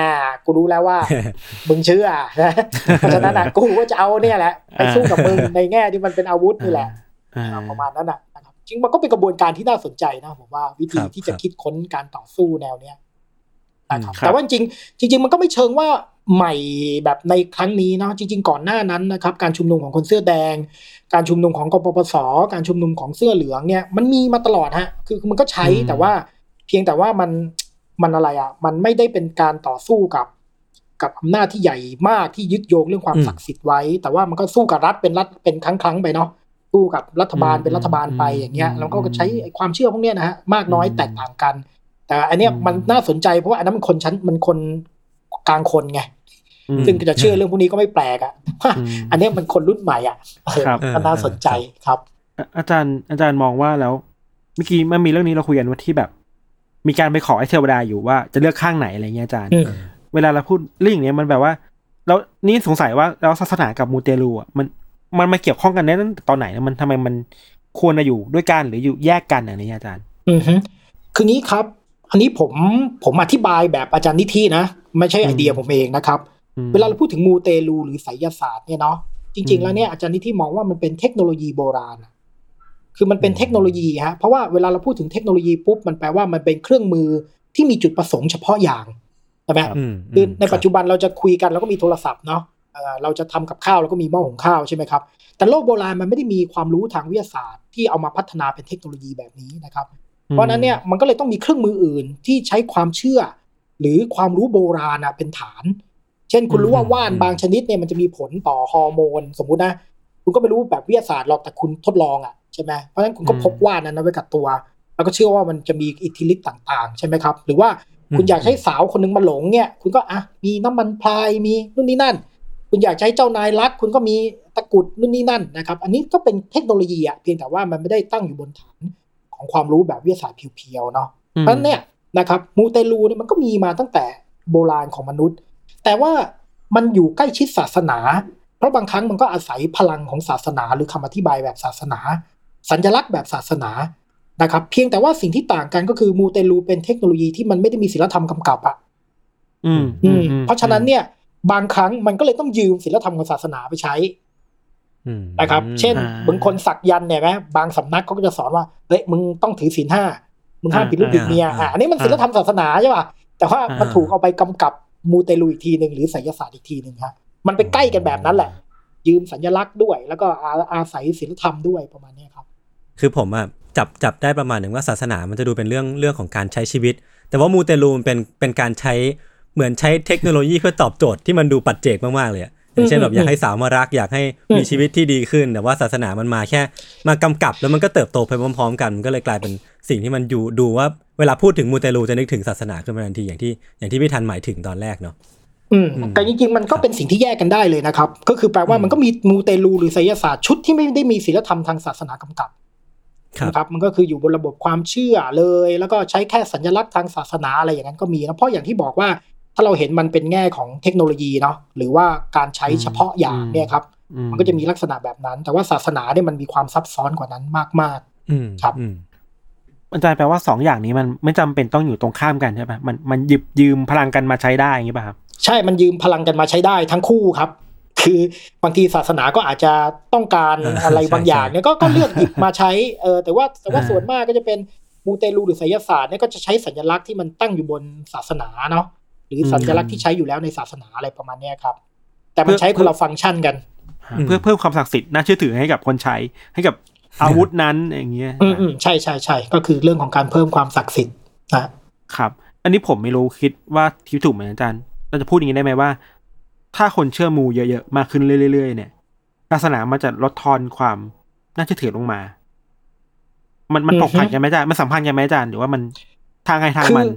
กูรู้แล้วว่ามึงเชื่อนะเพราะฉะนั้นกูก็จะเอาเนี่ยแหละไปสู้กับมึงในแง่ที่มันเป็นอาวุธนี่แหละประมาณนั้นนะครับจริงมันก็เป็นกระบวนการที่น่าสนใจนะผมว่าวิธีที่จะคิดค้นการต่อสู้แนวเนี้ยนะครับแต่ว่าจริงจริงมันก็ไม่เชิงว่าใหม่แบบในครั้งนี้เนาะจริงๆก่อนหน้านั้นนะครับการชุมนุมของคนเสื้อแดงการชุมนุมของกปปส.การชุมนุมของเสื้อเหลืองเนี่ยมันมีมาตลอดฮะคือมันก็ใช้แต่ว่าเพียงแต่ว่ามันมันอะไรอ่ะมันไม่ได้เป็นการต่อสู้กับกับอำนาจที่ใหญ่มากที่ยึดโยงเรื่องความศักดิ์สิทธิ์ไว้แต่ว่ามันก็สู้กับรัฐเป็นรัฐเป็นครั้งๆไปเนาะสู้กับรัฐบาลเป็นรัฐบาลไปอย่างเงี้ยแล้วก็ใช้ความเชื่อพวกเนี้ยนะฮะมากน้อยแตกต่างกันแต่อันเนี้ยมันน่าสนใจเพราะว่าอันนั้นมันคนชั้นมันคนกลางคนไงซึ่งจะเชื่อเรื่องพวกนี้ก็ไม่แปลกอ่ะอันนี้มันคนรุ่นใหม่อ่ะมันน่าสนใจครับอาจารย์อาจารย์มองว่าแล้วเมื่อกี้มันมีเรื่องนี้เราคุยกันว่าที่แบบมีการไปขอไอ้เทวดาอยู่ว่าจะเลือกข้างไหนอะไรเงี้ยอาจารย์เวลาเราพูดเรื่องอย่างเนี้ยมันแบบว่าแล้วนี่สงสัยว่าแล้วศาสนากับมูเตลูอ่ะมันมันมาเกี่ยวข้องกันได้ตั้งแต่ตอนไหนแล้วมันทำไมมันควรจะอยู่ด้วยกันหรืออยู่แยกกันอะไรเงี้ยอาจารย์อือฮึคืองี้ครับอันนี้ผมผมอธิบายแบบอาจารย์นิธินะไม่ใช่ไอเดียผมเองนะครับเวลาเราพูดถึงมูเตลูหรือไสยศาสตร์เนี่ยเนาะจริงๆแล้วเนี่ยอาจารย์นิธิมองว่ามันเป็นเทคโนโลยีโบราณคือมันเป็นเทคโนโลยีฮะเพราะว่าเวลาเราพูดถึงเทคโนโลยีปุ๊บมันแปลว่ามันเป็นเครื่องมือที่มีจุดประสงค์เฉพาะอย่างใช่ไหมคือในปัจจุบันเราจะคุยกันเราก็มีโทรศัพท์เนาะเราจะทำกับข้าวเราก็มีหม้อหุงข้าวใช่ไหมครับแต่โลกโบราณมันไม่ได้มีความรู้ทางวิทยาศาสตร์ที่เอามาพัฒนาเป็นเทคโนโลยีแบบนี้นะครับเพราะนั้นเนี่ยมันก็เลยต้องมีเครื่องมืออื่นที่ใช้ความเชื่อหรือความรู้โบราณเป็นฐานเช่นคุณรู้ว่าว่านบางชนิดเนี่ยมันจะมีผลต่อฮอร์โมนสมมุตินะคุณก็ไม่รู้แบบวิทยาศาสตร์หรอกแต่คุณทดลองอ่ะใช่ไหมเพราะฉะนั้นคุณก็พบว่านนั้นไว้กับตัวแล้วก็เชื่อว่ามันจะมีอิทธิฤทธิ์ต่างๆใช่ไหมครับหรือว่าคุณอยากให้สาวคนนึงมาหลงเนี่ยคุณก็อ่ะมีน้ำมันพรายมีนู่นนี่นั่นคุณอยากให้เจ้านายรักคุณก็มีตะกรุดนู่นนี่นั่นนะครับอันนี้ก็เป็นเทคโนโลยีอ่ะเพียงแต่ว่ามันไม่ได้ตั้งอยู่บนฐานของความรู้แบบวิทยาศาสตร์เพียวๆเนาะเพราะนั้นเนี่ยนะครับมูเตลูเนี่ยมันก็มีมาตั้งแต่โบราณของมนุษย์แต่ว่ามันอยู่ใกล้ชิดศาสนาเพราะบางครั้งมันก็อาศัยพลังของศาสนาหรือคำอธิบายแบบศาสนาสัญลักษณ์แบบศาสนานะครับเพียงแต่ว่าสิ่งที่ต่างกันก็คือมูเตลูเป็นเทคโนโลยีที่มันไม่ได้มีศีลธรรมกำกับอ่ะอืมอืมเพราะฉะนั้นเนี่ยบางครั้งมันก็เลยต้องยืมศีลธรรมของศาสนาไปใช้นะครับเช่นบางคนสักยันเนี่ยไหมบางสำนักเขาก็จะสอนว่าเฮ้ยมึงต้องถือศีลห้ามึงห้ามผิดลูกผิดเมียอ่ะอันนี้มันศีลธรรมศาสนาใช่ป่ะแต่ว่ามันถูกเอาไปกำกับมูเตลูอีกทีนึงหรือไสยศาสตร์อีกทีนึงครับมันไปใกล้กันแบบนั้นแหละยืมสัญลักษณ์ด้วยแล้วก็อาศัยศีลธรรมด้วยประมาณนี้ครับคือผมอ่ะจับจับได้ประมาณนึงว่าศาสนามันจะดูเป็นเรื่องเรื่องของการใช้ชีวิตแต่ว่ามูเตลูมันเป็นเป็นการใช้เหมือนใช้เทคโนโลยีเพื่อตอบโจทย์ที่มันดูปัจเจกมากๆเลยอย่างเช่นแบบอยากให้สาวมารักอยากให้มีชีวิตที่ดีขึ้นแต่ว่าศาสนามันมาแค่มากำกับแล้วมันก็เติบโตไปพร้อมๆกันก็เลยกลายเป็นสิ่งที่มันอยู่ดูว่าเวลาพูดถึงมูเตลูจะนึกถึงศาสนาขึ้นมาทันทีอย่างที่อย่างที่พี่ทันหมายถึงตอนแรกเนาะอืมแต่จริงๆมันก็เป็นสิ่งที่แยกกันได้เลยนะครับก็คือแปลว่ามันก็มีมูเตลูหรือไสยศาสตร์ชุดที่ไม่ได้มีศีลธรรมทางศาสนากำกับนะครับมันก็คืออยู่บนระบบความเชื่อเลยแล้วก็ใช้แค่สัญลักษณ์ทางศาสนาอะไรอย่างนั้นก็มีนะเพราะอย่างที่บอกว่าถ้าเราเห็นมันเป็นแง่ของเทคโนโลยีเนาะหรือว่าการใช้เฉพาะอย่างเนี่ยครับมันก็จะมีลักษณะแบบนั้นแต่ว่าศาสนาเนี่ยมันมีความซับซ้อนกว่านั้นมากๆครับอาจารย์แปลว่าสองอย่างนี้มันไม่จำเป็นต้องอยู่ตรงข้ามกันใช่ไหมมันมันหยิบยืมพลังกันมาใช้ได้อย่างนี้ป่ะครับใช่มันยืมพลังกันมาใช้ได้ทั้งคู่ครับคือบางทีศาสนาก็อาจจะต้องการอะไรบางอย่างเนี่ยก็เลือกหยิบมาใช้เออแต่ว่าแต่ว่าส่วนมากก็จะเป็นมูเตลูหรือไสยศาสตร์เนี่ยก็จะใช้สัญลักษณ์ที่มันตั้งอยู่บนศาสนาเนาะหรือสัญลักษณ์ที่ใช้อยู่แล้วในศาสนาอะไรประมาณนี้ครับแต่มันใช้คนละฟังก์ชันกันเพื่อเพิ่มความศักดิ์สิทธิ์น่าเชื่อถือให้กับคนใช้ให้กับอาวุธนั้นอย่างเงี้ยอืมๆใช่ๆๆก็คือเรื่องของการเพิ่มความศักดิ์สิทธิ์นะครับอันนี้ผมไม่รู้คิดว่าทิพย์ถูกมั้ยอาจารย์เราจะพูดอย่างนี้ได้ไหมว่าถ้าคนเชื่อมูเยอะๆมากขึ้นเรื่อยๆเนี่ยศาสนามันจะลดทอนความน่าเชื่อถือลงมามันมันตกผลักกันมั้ยอาจารย์มันสัมพันธ์กันมั้ยอาจารย์หรือว่ามันทางใครทางมั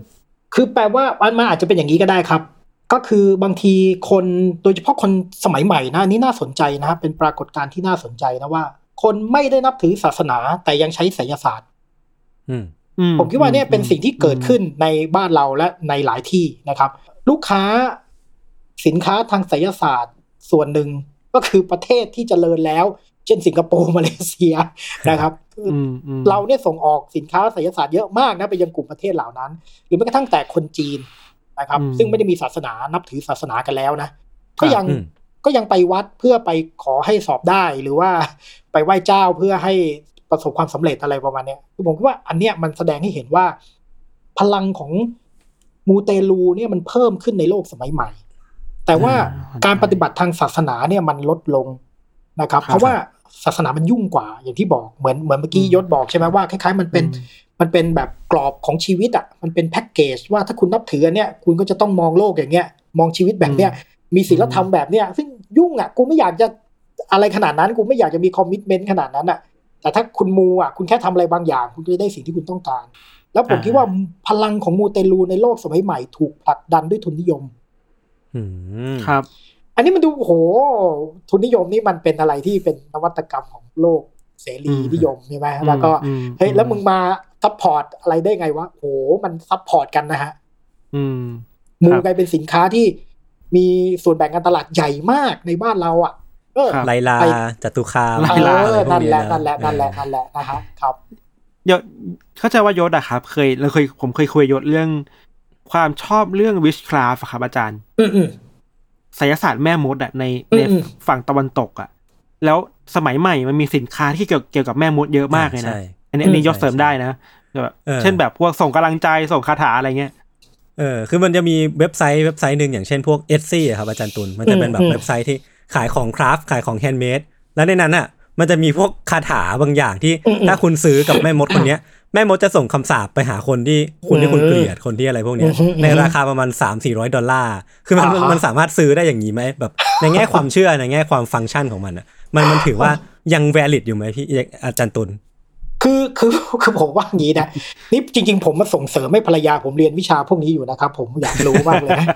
นคือแปลว่ามันอาจจะเป็นอย่างนี้ก็ได้ครับก็คือบางทีคนโดยเฉพาะคนสมัยใหม่นะนี่น่าสนใจนะเป็นปรากฏการณ์ที่น่าสนใจนะว่า คนไม่ได้นับถือศาสนาแต่ยังใช้ไสยศาสตร์ผมคิดว่าเนี่ยเป็นสิ่งที่เกิดขึ้นในบ้านเราและในหลายที่นะครับลูกค้าสินค้าทางไสยศาสตร์ส่วนหนึ่งก็คือประเทศที่เจริญแล้วเช่นสิงคโปร์มาเลเซียนะครับเราเนี่ยส่งออกสินค้าไสยศาสตร์เยอะมากนะไปยังกลุ่มประเทศเหล่านั้นหรือแม้กระทั่งแต่คนจีนนะครับซึ่งไม่ได้มีศาสนานับถือศาสนากันแล้วนะก็ยังก็ยังไปวัดเพื่อไปขอให้สอบได้หรือว่าไปไหว้เจ้าเพื่อให้ประสบความสำเร็จอะไรประมาณนี้คือผมคิดว่าอันเนี้ยมันแสดงให้เห็นว่าพลังของมูเตลูเนี่ยมันเพิ่มขึ้นในโลกสมัยใหม่แต่ว่าการปฏิบัติทางศาสนาเนี่ยมันลดลงนะครับเพราะว่าศาสนามันยุ่งกว่าอย่างที่บอกเหมือนเหมือนเมื่อกี้ยศบอกใช่ไหมว่าคล้ายๆมันเป็นมันเป็นแบบกรอบของชีวิตอ่ะมันเป็นแพ็กเกจว่าถ้าคุณนับถือเนี่ยคุณก็จะต้องมองโลกอย่างเงี้ยมองชีวิตแบบเนี้ยมีศีลธรรมแบบเนี้ยซึ่งยุ่งอ่ะกูไม่อยากจะอะไรขนาดนั้นกูไม่อยากจะมีคอมมิตเมนต์ขนาดนั้นอ่ะแต่ถ้าคุณมูอ่ะคุณแค่ทำอะไรบางอย่างคุณจะได้สิ่งที่คุณต้องการแล้วผมคิดว่าพลังของมูเตลูในโลกสมัยใหม่ถูกผลักดันด้วยทุนนิยมครับอันนี้มันดูโหทุนนิยมนี่มันเป็นอะไรที่เป็นนวัตกรรมของโลกเสรีนิยมใช่ไหมแล้วก็เฮ้ยแล้วมึงมาซัพพอร์ตอะไรได้ไงวะโหมันซัพพอร์ตกันนะฮะมูกลายเป็นสินค้าที่มีส่วนแบ่งการตลาดใหญ่มากในบ้านเราอ่ะไลลาจตุคามไลลานั่นแหละนั่นแหละนั่นแหละนั่นแหละนะฮะครับยศเข้าใจว่ายศอะครับเคยเราเคยผมเคยคุยยศเรื่องความชอบเรื่องวิชคราฟครับอาจารย์ไสยศาสตร์แม่มดอะในในฝั่งตะวันตกอะแล้วสมัยใหม่มันมีสินค้าที่เกี่ยวเกี่ยวกับแม่มดเยอะมากเลยนะอันนี้อันนี้ยศเสริมได้นะเช่นแบบพวกส่งกำลังใจส่งคาถาอะไรเงี้ยเออคือมันจะมีเว็บไซต์เว็บไซต์นึงอย่างเช่นพวก Etsy อ่ะครับอาจารย์ตุลมันจะเป็นแบบเว็บไซต์ที่ขายของคราฟขายของแฮนด์เมดแล้วในนั้นน่ะมันจะมีพวกคาถาบางอย่างที่ถ้าคุณซื้อกับแม่มดคนเนี้ยแม่มดจะส่งคำสาปไปหาคนที่คุณที่คุณเกลียดคนที่อะไรพวกเนี้ยในราคาประมาณ สามถึงสี่ร้อยดอลลาร์คือมันมันสามารถซื้อได้อย่างงี้มั้ยแบบในแง่ความเชื่อในแง่ความฟังก์ชันของมันน่ะมันมันถือว่ายังแวลิดอยู่มั้ยพี่อาจารย์ตุลคือคือคือผมว่าอย่างนี้นะนี่จริงๆผมมาส่งเสริมให้ภรรยาผมเรียนวิชาพวกนี้อยู่นะครับผมอยากรู้มากเลยนะ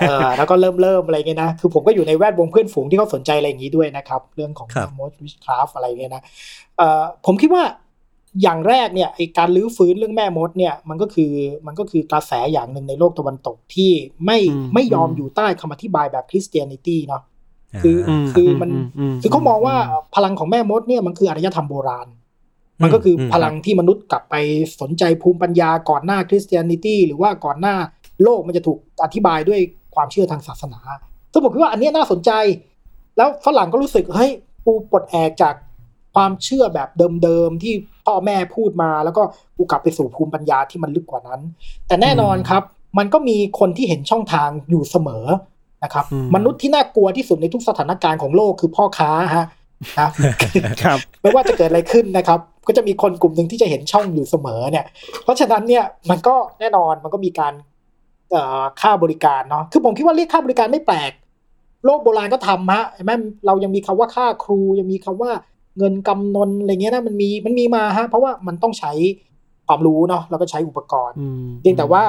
เออแล้วก็เริ่มเริ่มอะไรเงี้ยนะคือผมก็อยู่ในแวดวงเพื่อนฝูงที่เขาสนใจอะไรอย่างนี้ด้วยนะครับเรื่องของมอสวิชคราฟอะไรเงี้ยนะเออผมคิดว่าอย่างแรกเนี่ยไอการลื้อฟื้นเรื่องแม่มดเนี่ยมันก็คือมันก็คือกระแสอย่างหนึ่งในโลกตะวันตกที่ไม่ไม่ยอมอยู่ใต้คำอธิบายแบบคริสเตียนิตี้เนาะคือคือมันคือเขามองว่าพลังของแม่มดเนี่ยมันคืออารยธรรมโบราณมันก็คือพลังที่มนุษย์กลับไปสนใจภูมิปัญญาก่อนหน้าคริสเตียนิตี้หรือว่าก่อนหน้าโลกมันจะถูกอธิบายด้วยความเชื่อทางศาสนาซึ่งผมคิดว่าอันนี้น่าสนใจแล้วฝรั่งก็รู้สึกเฮ้ยกูปลดแอกจากความเชื่อแบบเดิมๆที่พ่อแม่พูดมาแล้วก็กูกลับไปสู่ภูมิปัญญาที่มันลึกกว่านั้นแต่แน่นอนครับมันก็มีคนที่เห็นช่องทางอยู่เสมอนะครับมนุษย์ที่น่ากลัวที่สุดในทุกสถานการณ์ของโลกคือพ่อค้าฮะนะครับไม่ว่าจะเกิดอะไรขึ้นนะครับก็จะมีคนกลุ่มนึงที่จะเห็นช่องอยู่เสมอเนี่ยเพราะฉะนั้นเนี่ยมันก็แน่นอนมันก็มีการเอ่อค่าบริการเนาะคือผมคิดว่าเรียกค่าบริการไม่แปลกโลกโบราณก็ทำฮะใช่ไหมเรายังมีคำว่าค่าครูยังมีคำว่าเงินกำนนอะไรเงี้ยนะมันมีมันมีมาฮะเพราะว่ามันต้องใช้ความรู้เนาะแล้วก็ใช้อุปกรณ์เพียงแต่ว่า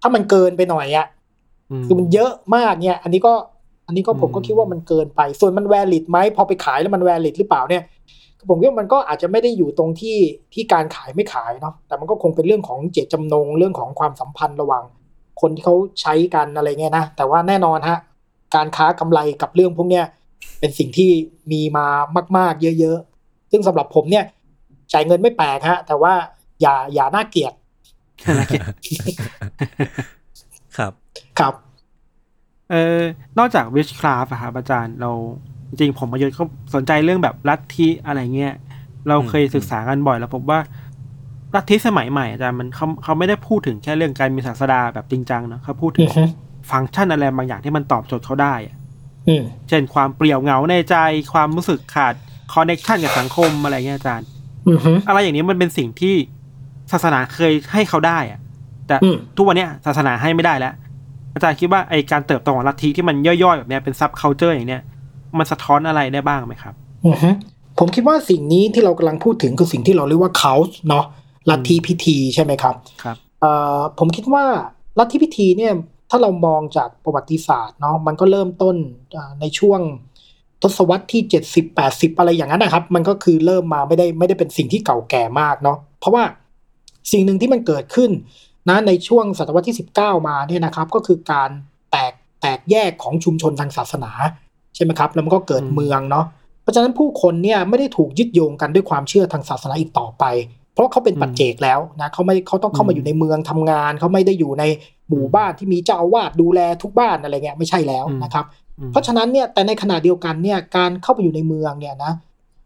ถ้ามันเกินไปหน่อยอ่ะคือมันเยอะมากเนี่ยอันนี้ก็อันนี้ก็ผมก็คิดว่ามันเกินไปส่วนมันแวลิดไหมพอไปขายแล้วมันแวลิดหรือเปล่าเนี่ยผมคิดว่ามันก็อาจจะไม่ได้อยู่ตรงที่ที่การขายไม่ขายเนาะแต่มันก็คงเป็นเรื่องของเจตจำนงเรื่องของความสัมพันธ์ระหว่างคนที่เขาใช้กันอะไรเงี้ยนะแต่ว่าแน่นอนฮะการค้ากำไรกับเรื่องพวกเนี้ยเป็นสิ่งที่มีมามากๆเยอะๆซึ่งสำหรับผมเนี่ยจ่ายเงินไม่แปลกฮะแต่ว่าอย่าอย่าน่าเกลียดครับครับเออนอกจาก Witchcraft อะครับอาจารย์เราจริงๆผมประโยชน์ก็สนใจเรื่องแบบลัทธิอะไรเงี้ยเราเคยศึกษากันบ่อยแล้วพบว่าลัทธิสมัยใหม่อาจารย์มันเขาเขาไม่ได้พูดถึงแค่เรื่องการมีศาสดาแบบจริงจังนะเขาพูดถึงฟังก์ชันอะไรบางอย่างที่มันตอบโจทย์เขาได้เช่นความเปลี่ยวเหงาในใจความรู้สึกขาดคอนเนคชั่นกับสังคมอะไรเงี้ยอาจารย์อะไรอย่างนี้มันเป็นสิ่งที่ศาสนาเคยให้เขาได้อะแต่ทุกวันนี้ศาสนาให้ไม่ได้แล้วอาจารย์คิดว่าไอการเติบโตของลัทธิที่มันย่อยๆแบบนี้เป็นซับคัลเจอร์อย่างเนี้ยมันสะท้อนอะไรได้บ้างไหมครับอือฮึผมคิดว่าสิ่งนี้ที่เรากำลังพูดถึงคือสิ่งที่เราเรียกว่าคัลต์เนาะลัทธิพิธีใช่ไหมครับครับเอ่อผมคิดว่าลัทธิพิธีเนี่ยถ้าเรามองจากประวัติศาสตร์เนาะมันก็เริ่มต้นในช่วง ทศวรรษที่เจ็ดสิบ แปดสิบอะไรอย่างนั้นนะครับมันก็คือเริ่มมาไม่ได้ไม่ได้เป็นสิ่งที่เก่าแก่มากเนาะเพราะว่าสิ่งหนึ่งที่มันเกิดขึ้นนะในช่วงศตวรรษที่สิบเก้ามาเนี่ยนะครับก็คือการแตกแตกแยกของชุมชนทางศาสนาใช่ไหมครับแล้วมันก็เกิดเมืองเนาะเพราะฉะนั้นผู้คนเนี่ยไม่ได้ถูกยึดโยงกันด้วยความเชื่อทางศาสนาอีกต่อไปเพราะเขาเป็นปัจเจกแล้วนะเขาไม่เขาต้องเข้ามาอยู่ในเมืองทำงานเขาไม่ได้อยู่ในหมู่บ้านที่มีเจ้าอาวาสดูแลทุกบ้านอะไรเงี้ยไม่ใช่แล้วนะครับเพราะฉะนั้นเนี่ยแต่ในขณะเดียวกันเนี่ยการเข้าไปอยู่ในเมืองเนี่ยนะ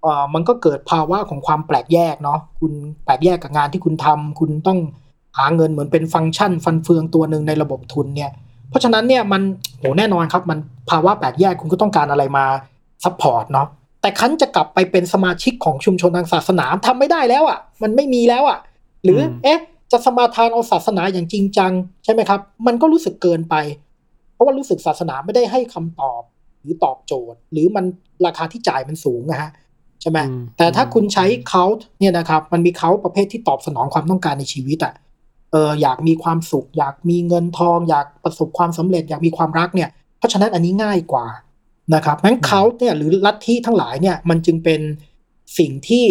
เอ่อมันก็เกิดภาวะของความแปลกแยกเนาะคุณแปลกแยกกับงานที่คุณทำคุณต้องหาเงินเหมือนเป็นฟังก์ชันฟันเฟืองตัวนึงในระบบทุนเนี่ยเพราะฉะนั้นเนี่ยมันโหแน่นอนครับมันภาวะแปลกแยกคุณก็ต้องการอะไรมาซัพพอร์ตเนาะแต่คันจะกลับไปเป็นสมาชิกของชุมชนทางศาสนาทำไม่ได้แล้วอ่ะมันไม่มีแล้วอ่ะหรือเอ๊ะจะสมาทานเอาศาสนาอย่างจริงจังใช่ไหมครับมันก็รู้สึกเกินไปเพราะว่ารู้สึกศาสนาไม่ได้ให้คำตอบหรือตอบโจทย์หรือมันราคาที่จ่ายมันสูงนะฮะใช่ไหมแต่ถ้าคุณใช้เค้าเนี่ยนะครับมันมีเค้าประเภทที่ตอบสนองความต้องการในชีวิตอ่ะเอออยากมีความสุขอยากมีเงินทองอยากประสบความสำเร็จอยากมีความรักเนี่ยเพราะฉะนั้นอันนี้ง่ายกว่านะครับงั้นเค้าเนี่ยหรือลัทธิทั้งหลายเนี่ยมันจึงเป็นสิ่งที่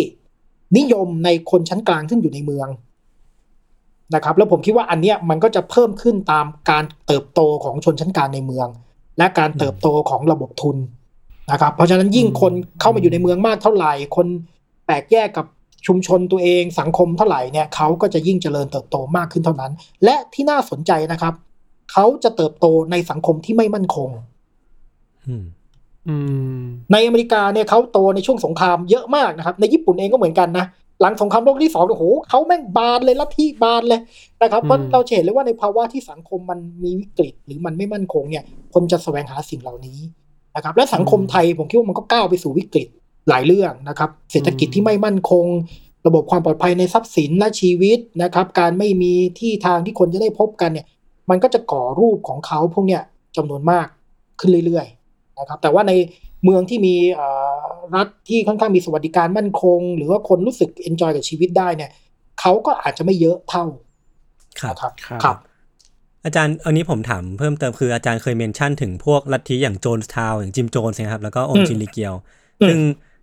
นิยมในคนชั้นกลางซึ่งอยู่ในเมืองนะครับแล้วผมคิดว่าอันเนี้ยมันก็จะเพิ่มขึ้นตามการเติบโตของชนชั้นกลางในเมืองและการเติบโตของระบบทุนนะครับเพราะฉะนั้นยิ่งคนเข้ามาอยู่ในเมืองมากเท่าไหร่คนแตกแยกกับชุมชนตัวเองสังคมเท่าไหร่เนี่ยเค้าก็จะยิ่งเจริญเติบโตมากขึ้นเท่านั้นและที่น่าสนใจนะครับเค้าจะเติบโตในสังคมที่ไม่มั่นคงในอเมริกาเนี่ยเขาโตในช่วงสงครามเยอะมากนะครับในญี่ปุ่นเองก็เหมือนกันนะหลังสงครามโลกที่สองโอ้โหเขาแม่งบานเลยลัทธิบานเลยนะครับเพราะเราเห็นเลยว่าในภาวะที่สังคมมันมีวิกฤตหรือมันไม่มั่นคงเนี่ยคนจะแสวงหาสิ่งเหล่านี้นะครับและสังคมไทยผมคิดว่ามันก็ก้าวไปสู่วิกฤตหลายเรื่องนะครับเศรษฐกิจที่ไม่มั่นคงระบบความปลอดภัยในทรัพย์สินและชีวิตนะครับการไม่มีที่ทางที่คนจะได้พบกันเนี่ยมันก็จะก่อรูปของเขาพวกเนี้ยจำนวนมากขึ้นเรื่อยๆนะครับแต่ว่าในเมืองที่มีรัฐที่ค่อนข้างมีสวัสดิการมั่นคงหรือว่าคนรู้สึกเอนจอยกับชีวิตได้เนี่ยเขาก็อาจจะไม่เยอะเท่าครับครับครับอาจารย์อันนี้ผมถามเพิ่มเติมคืออาจารย์เคยเมนชั่นถึงพวกลัทธิอย่างโจนส์ทาวน์อย่างจิมโจนส์นะครับแล้วก็องค์จินลีเกียวซึ่ง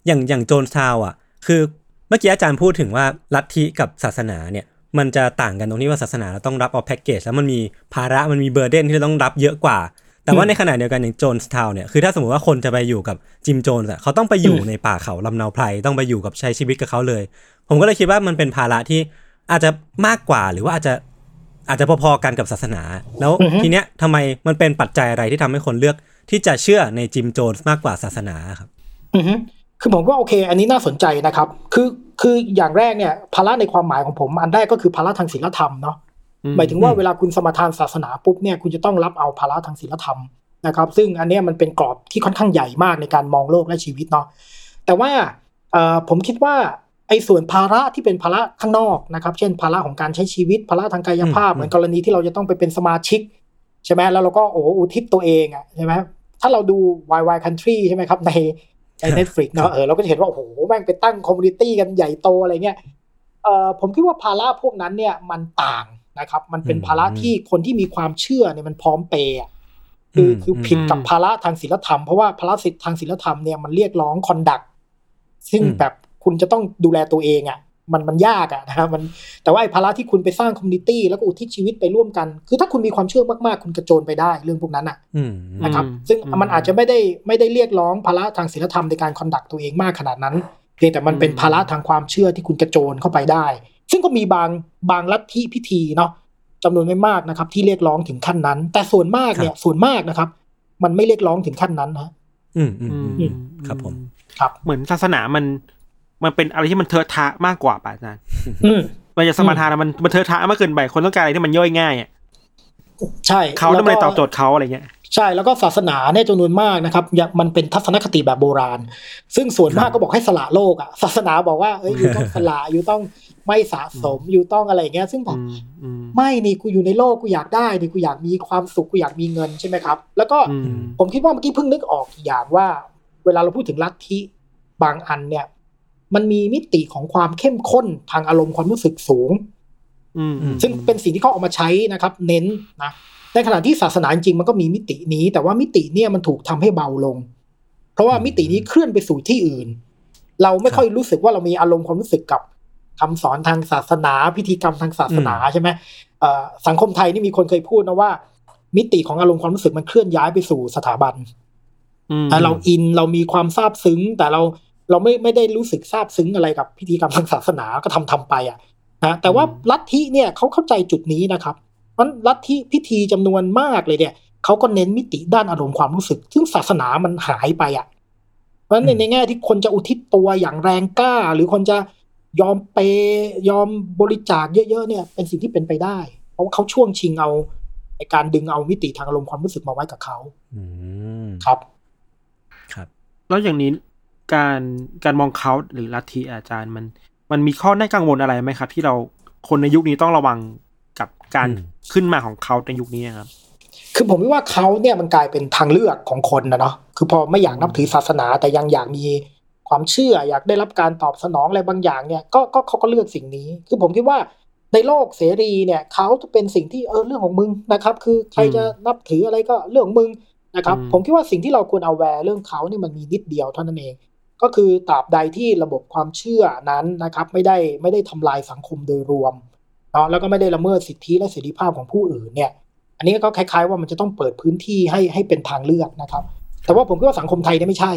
อย่างอย่างโจนส์ทาวน์อ่ะคือเมื่อกี้อาจารย์พูดถึงว่าลัทธิกับศาสนาเนี่ยมันจะต่างกันตรงที่ว่าศาสนาเราต้องรับเอาแพ็คเกจแล้วมันมีภาระมันมีเบอร์เดนที่เราต้องรับเยอะกว่าแต่ว่าในขณะเดียวกันอย่างโจนส์ทาวน์เนี่ยคือถ้าสมมติว่าคนจะไปอยู่กับจิมโจนส์อ่ะเขาต้องไปอยู่ในป่าเขาลำเนาไพรต้องไปอยู่กับใช้ชีวิตกับเขาเลยผมก็เลยคิดว่ามันเป็นภาระที่อาจจะมากกว่าหรือว่าอาจจะอาจจะพอๆกันกับศาสนาแล้วทีเนี้ยทำไมมันเป็นปัจจัยอะไรที่ทำให้คนเลือกที่จะเชื่อในจิมโจนส์มากกว่าศาสนาครับอือฮึคือผมว่าโอเคอันนี้น่าสนใจนะครับคือคืออย่างแรกเนี่ยภาระในความหมายของผมอันแรกก็คือภาระทางศีลธรรมเนาะหมายถึงว่าเวลาคุณสมาทานศาสนาปุ๊บเนี่ยคุณจะต้องรับเอาภาระทางศีลธรรมนะครับซึ่งอันนี้มันเป็นกรอบที่ค่อนข้างใหญ่มากในการมองโลกและชีวิตเนาะแต่ว่าผมคิดว่าไอ้ส่วนภาระที่เป็นภาระข้างนอกนะครับเช่นภาระของการใช้ชีวิตภาระทางกายภาพเหมือนกรณีที่เราจะต้องไปเป็นสมาชิกใช่ไหมแล้วเราก็โอ้อุทิศตัวเองอ่ะใช่ไหมถ้าเราดู วาย วาย Country ใช่ไหมครับในใน Netflix เนาะเออเราก็จะเห็นว่าโอ้โหแม่งไปตั้งคอมมูนิตี้กันใหญ่โตอะไรเงี้ยเอ่อผมคิดว่าภาระพวกนั้นเนี่ยมันต่างนะครับมันเป็นภาระที่คนที่มีความเชื่อเนี่ยมันพร้อมเปย์อ่ะคือคือผิดกับภาระทางศีลธรรมเพราะว่าภาระสิทธิทางศีลธรรมเนี่ยมันเรียกร้องคอนดักซึ่งแบบคุณจะต้องดูแลตัวเองอ่ะมันมันยากอ่ะนะครับมันแต่ว่าไอ้ภาระที่คุณไปสร้างคอมมูนิตี้แล้วก็อุทิศชีวิตไปร่วมกันคือถ้าคุณมีความเชื่อมากๆคุณกระโจนไปได้เรื่องพวกนั้นอ่ะนะครับซึ่งมันอาจจะไม่ได้ไม่ได้เรียกร้องภาระทางศีลธรรมในการคอนดักตัวเองมากขนาดนั้นเพียงแต่มันเป็นภาระทางความเชื่อที่คุณกระโจนเข้าไปได้ซึ่งก็มีบางบางลัทธิพิธีเนาะจำนวนไม่มากนะครับที่เรียกร้องถึงขั้นนั้นแต่ส่วนมากเนี่ยส่วนมากนะครับมันไม่เรียกร้องถึงขั้นนั้นนะอืมอืมอืมครับผมครับเหมือนศาสนามันมันเป็นอะไรที่มันเทอะทะมากกว่าป่ะอาจารย์มันจะสมาทานมันมันเทอะทะมากเกินไปคนต้องการอะไรที่มันย่อยง่ายอ่ะใช่เขาต้องไปตอบโจทย์เขาอะไรเงี้ยใช่แล้วก็ศาสนาเนี่ยจำนวนมากนะครับมันเป็นทัศนคติแบบโบราณซึ่งส่วนมากก็บอกให้สละโลกอ่ะศาสนาบอกว่าเอ้ยอยู่ต้องสละอยู่ต้องไม่สะสมอยู่ต้องอะไรอย่างเงี้ยซึ่งแบบไม่นี่กูอยู่ในโลกกูอยากได้นี่กูอยากมีความสุขกูอยากมีเงินใช่ไหมครับแล้วก็ผมคิดว่าเมื่อกี้เพิ่งนึกออกอย่างว่าเวลาเราพูดถึงลัทธิบางอันเนี่ยมันมีมิติของความเข้มข้นทางอารมณ์ความรู้สึกสูงซึ่งเป็นสิ่งที่เขาเอามาใช้นะครับเน้นนะในขณะที่ศาสนาจริงมันก็มีมิตินี้แต่ว่ามิติเนี่ยมันถูกทำให้เบาลงเพ ราะว่ามิตินี้เคลื่อนไปสู่ที่อื่นเราไม่ค่อยรู้สึกว่าเรามีอารมณ์ความรู้สึกกับคำสอนทางศาสนาพิธีกรรมทางศาสนาใช่ไหมสังคมไทยนี่มีคนเคยพูดนะว่ามิติของอารมณ์ความรู้สึกมันเคลื่อนย้ายไปสู่สถาบันเราอินเรามีความซาบซึ้งแต่เราเราไม่ไม่ได้รู้สึกซาบซึ้งอะไรกับพิธีกรรมทางศาสนาก็ทำทำไปอ่ะนะแต่ว่าลัทธิเนี่ยเขาเข้าใจจุดนี้นะครับเพราะลัทธิพิธีจำนวนมากเลยเนี่ยเขาก็เน้นมิติด้านอารมณ์ความรู้สึกซึ่งศาสนามันหายไปอ่ะเพราะในในแง่ที่คนจะอุทิศตัวอย่างแรงกล้าหรือคนจะยอมเปยอมบริจาคเยอะๆเนี่ยเป็นสิ่งที่เป็นไปได้เพราะเขาช่วงชิงเอาในการดึงเอามิติทางอารมณ์ความรู้สึกมาไว้กับเขาครับครับแล้วอย่างนี้การการมองเขาหรือลัทธิอาจารย์มันมันมีข้อน่ากังวลอะไรไหมครับที่เราคนในยุคนี้ต้องระวังกับการขึ้นมาของเขาในยุคนี้ครับคือผมว่าเขาเนี่ยมันกลายเป็นทางเลือกของคนนะเนาะคือพอไม่อยากนับถือศาสนาแต่ยังอยากมีความเชื่ออยากได้รับการตอบสนองอะไรบางอย่างเนี่ยก็ก็เขาก็เลือกสิ่งนี้คือผมคิดว่าในโลกเสรีเนี่ยเขาจะเป็นสิ่งที่เออเรื่องของมึงนะครับคือใครจะนับถืออะไรก็เรื่องของมึงนะครับผมคิดว่าสิ่งที่เราควรเอาแวร์เรื่องเขาเนี่ยมันมีนิดเดียวเท่านั้นเองก็คือตราบใดที่ระบบความเชื่อนั้นนะครับไม่ได้ไม่ได้ทำลายสังคมโดยรวมเนาะแล้วก็ไม่ได้ละเมิดสิทธิและเสรีภาพของผู้อื่นเนี่ยอันนี้ก็คล้ายๆว่ามันจะต้องเปิดพื้นที่ให้ให้เป็นทางเลือกนะครับแต่ว่าผมคิดว่าสังคมไทยเนี่ยไม่ใช่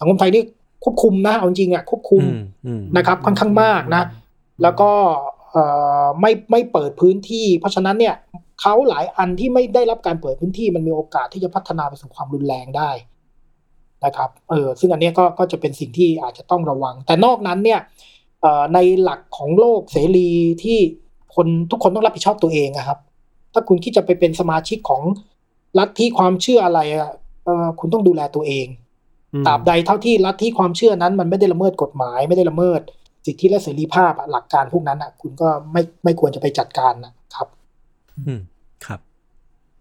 สังคมไทยนี่ควบคุมนะเอาจริงอ่ะควบคุมนะครับค่อนข้างมากนะแล้วก็ไม่ไม่เปิดพื้นที่เพราะฉะนั้นเนี่ยเขาหลายอันที่ไม่ได้รับการเปิดพื้นที่มันมีโอกาสที่จะพัฒนาไปสู่ความรุนแรงได้นะครับเออซึ่งอันนี้ก็ก็จะเป็นสิ่งที่อาจจะต้องระวังแต่นอกนั้นเนี่ยในหลักของโลกเสรีที่คนทุกคนต้องรับผิดชอบตัวเองนะครับถ้าคุณคิดจะไปเป็นสมาชิกของลัทธิความเชื่ออะไรอ่ะคุณต้องดูแลตัวเองตราบใดเท่าที่ลัทธิความเชื่อนั้นมันไม่ได้ละเมิดกฎหมายไม่ได้ละเมิดสิทธิและเสรีภาพหลักการพวกนั้นอ่ะคุณก็ไม่ไม่ควรจะไปจัดการนะครับอืมครับ